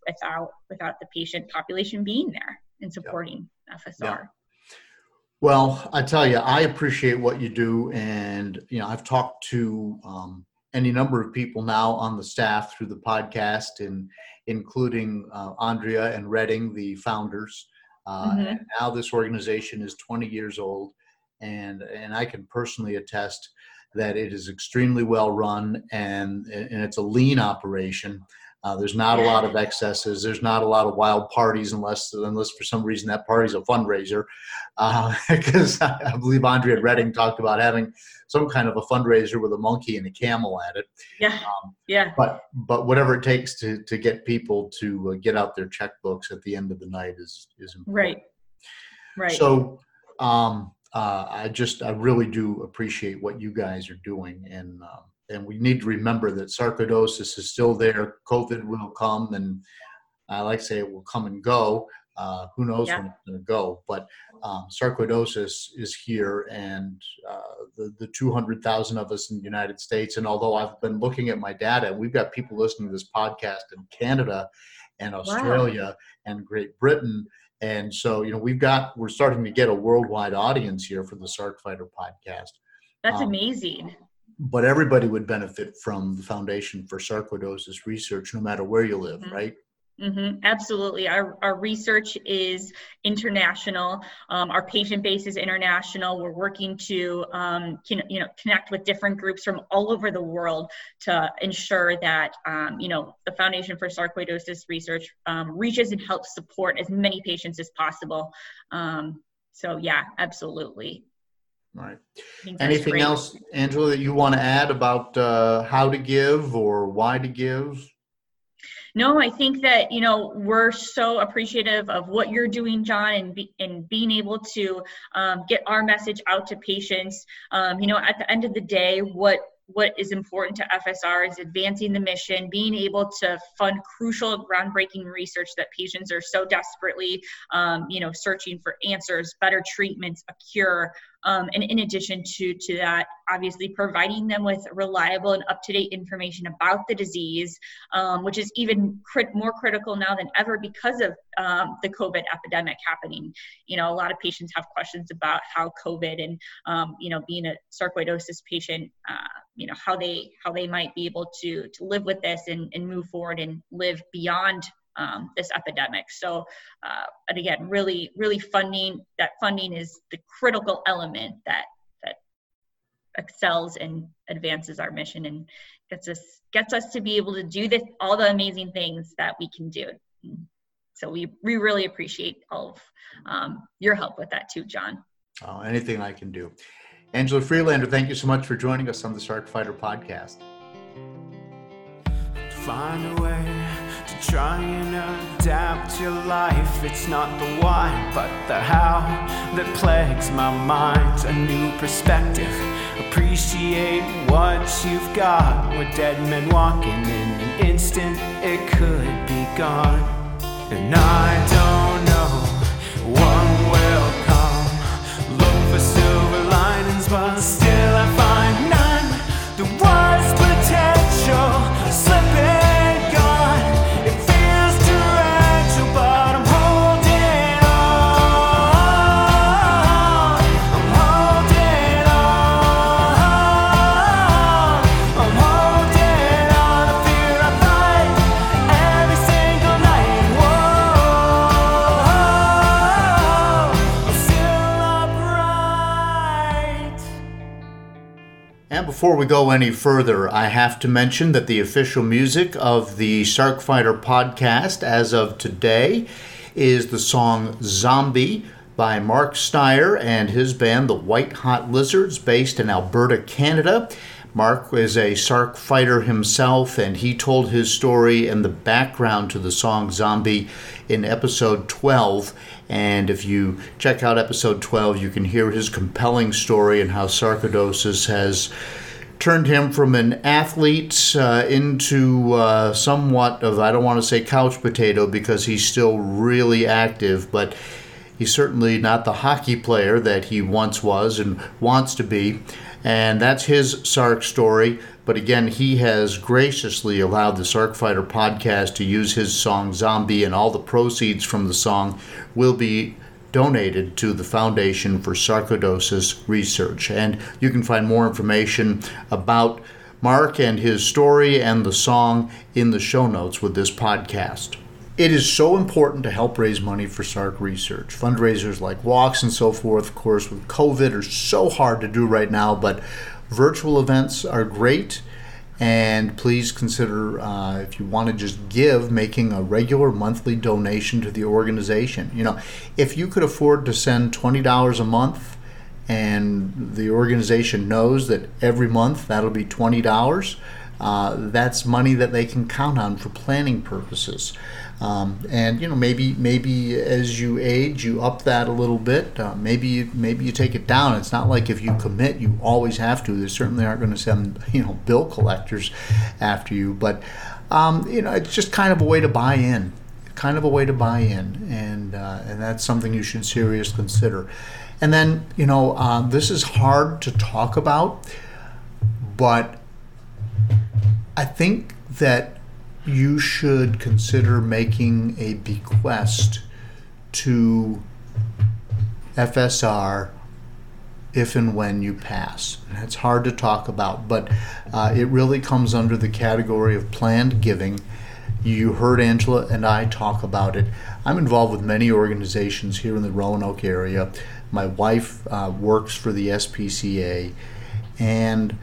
without the patient population being there and supporting FSR. Yeah. Well, I tell you, I appreciate what you do. And, I've talked to any number of people now on the staff through the podcast, and including Andrea and Redding, the founders. And now this organization is 20 years old. And I can personally attest that it is extremely well run, and it's a lean operation. There's not a lot of excesses. There's not a lot of wild parties unless for some reason that party's a fundraiser. Because I believe Andrea Redding talked about having some kind of a fundraiser with a monkey and a camel at it. Yeah, But whatever it takes to get people to get out their checkbooks at the end of the night is important. Right. So. I really do appreciate what you guys are doing, and we need to remember that sarcoidosis is still there. COVID will come, and I like to say it will come and go. Who knows when it's going to go? But sarcoidosis is here, and the 200,000 of us in the United States. And although I've been looking at my data, we've got people listening to this podcast in Canada, and Australia, and Great Britain. And so, we're starting to get a worldwide audience here for the Sarc Fighter podcast. That's amazing. But everybody would benefit from the Foundation for Sarcoidosis Research, no matter where you live, right? Mm-hmm. Absolutely. Our research is international. Our patient base is international. We're working to connect with different groups from all over the world to ensure that the Foundation for Sarcoidosis Research reaches and helps support as many patients as possible. Absolutely. All right. Anything else, Angela, that you want to add about how to give or why to give? No, I think that, we're so appreciative of what you're doing, John, and being able to get our message out to patients. At the end of the day, what is important to FSR is advancing the mission, being able to fund crucial groundbreaking research that patients are so desperately, searching for answers, better treatments, a cure. And in addition to that, obviously providing them with reliable and up-to-date information about the disease, which is even more critical now than ever because of the COVID epidemic happening. A lot of patients have questions about how COVID and, being a sarcoidosis patient, how they might be able to live with this and move forward and live beyond this epidemic. So, and again, really, really funding is the critical element that excels and advances our mission and gets us to be able to do this, all the amazing things that we can do. So we really appreciate all of your help with that too, John. Oh, anything I can do. Angela Freelander, thank you so much for joining us on the Sarc Fighter podcast. Find a way. Trying to adapt your life, it's not the why, but the how that plagues my mind. A new perspective, appreciate what you've got. We're dead men walking, in an instant it could be gone. And I don't know, one will come. Look for silver linings, but still I find none. There was potential slipping. Before we go any further, I have to mention that the official music of the Sarc Fighter podcast as of today is the song Zombie by Mark Steyer and his band, the White Hot Lizards, based in Alberta, Canada. Mark was a Sarc fighter himself, and he told his story and the background to the song Zombie in episode 12. And if you check out episode 12, you can hear his compelling story and how sarcoidosis has turned him from an athlete into somewhat of, I don't want to say couch potato because he's still really active, but he's certainly not the hockey player that he once was and wants to be. And that's his Sarc story. But again, he has graciously allowed the Sarc Fighter podcast to use his song Zombie, and all the proceeds from the song will be donated to the Foundation for Sarcoidosis Research. And you can find more information about Mark and his story and the song in the show notes with this podcast. It is so important to help raise money for Sarc research. Fundraisers like walks and so forth, of course, with COVID are so hard to do right now, but virtual events are great. And please consider, if you want to just give, making a regular monthly donation to the organization. You know, if you could afford to send $20 a month and the organization knows that every month that'll be $20, that's money that they can count on for planning purposes. And you know, maybe as you age, you up that a little bit. Maybe you take it down. It's not like if you commit, you always have to. They certainly aren't going to send, you know, bill collectors after you. But you know, it's just kind of a way to buy in, and that's something you should seriously consider. And then, you know, this is hard to talk about, but I think that you should consider making a bequest to FSR if and when you pass. And it's hard to talk about, but it really comes under the category of planned giving. You heard Angela and I talk about it. I'm involved with many organizations here in the Roanoke area. My wife works for the SPCA, and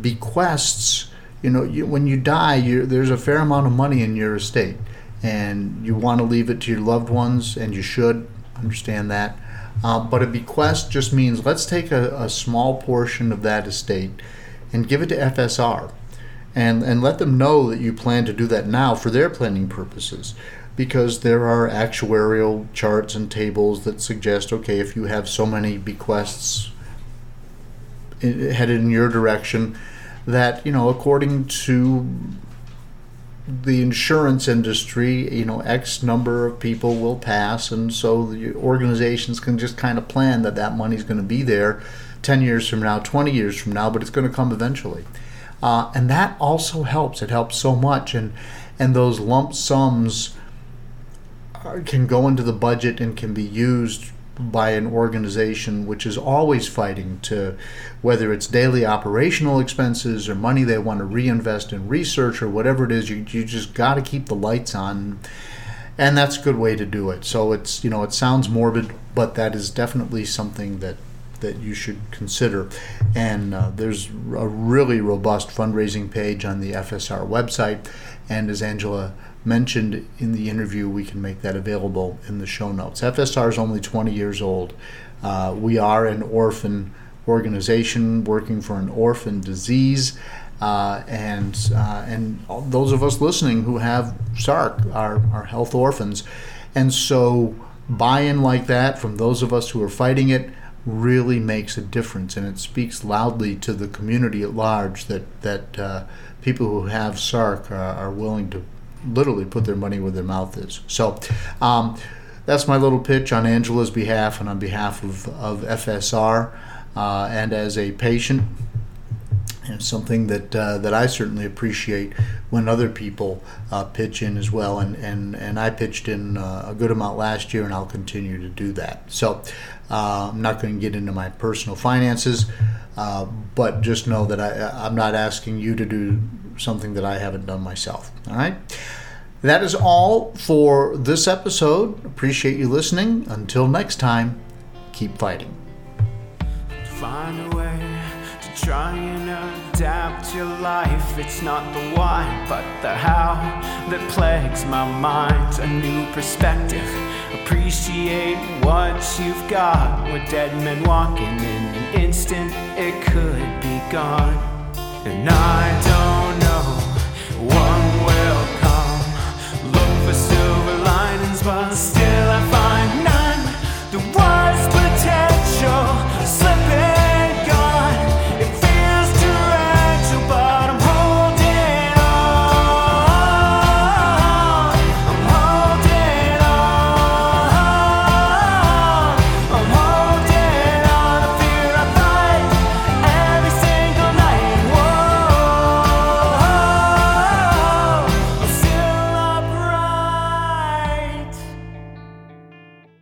bequests, you know, when you die, there's a fair amount of money in your estate, and you want to leave it to your loved ones, and you should understand that. But a bequest just means let's take a small portion of that estate and give it to FSR, and let them know that you plan to do that now for their planning purposes, because there are actuarial charts and tables that suggest, okay, if you have so many bequests headed in your direction, that, you know, according to the insurance industry, you know, X number of people will pass, and so the organizations can just kind of plan that that money's going to be there 10 years from now, 20 years from now, but it's going to come eventually. And that also helps. It helps so much, and those lump sums can go into the budget and can be used by an organization which is always fighting to, whether it's daily operational expenses or money they want to reinvest in research or whatever it is, you just got to keep the lights on, and that's a good way to do it. So it's, you know, it sounds morbid, but that is definitely something that you should consider. And there's a really robust fundraising page on the FSR website, and as Angela mentioned in the interview, we can make that available in the show notes. FSR is only 20 years old. We are an orphan organization working for an orphan disease, and those of us listening who have Sarc are health orphans, and so buy-in like that from those of us who are fighting it really makes a difference, and it speaks loudly to the community at large that people who have Sarc are willing to literally put their money where their mouth is. So that's my little pitch on Angela's behalf and on behalf of FSR, and as a patient, and something that I certainly appreciate when other people pitch in as well, and I pitched in a good amount last year, and I'll continue to do that. So I'm not going to get into my personal finances, but just know that I'm not asking you to do something that I haven't done myself. All right. That is all for this episode. Appreciate you listening. Until next time, keep fighting. Find a way to try and adapt your life. It's not the why, but the how that plagues my mind. A new perspective. Appreciate what you've got. We're dead men walking in an instant. It could be gone. and I don't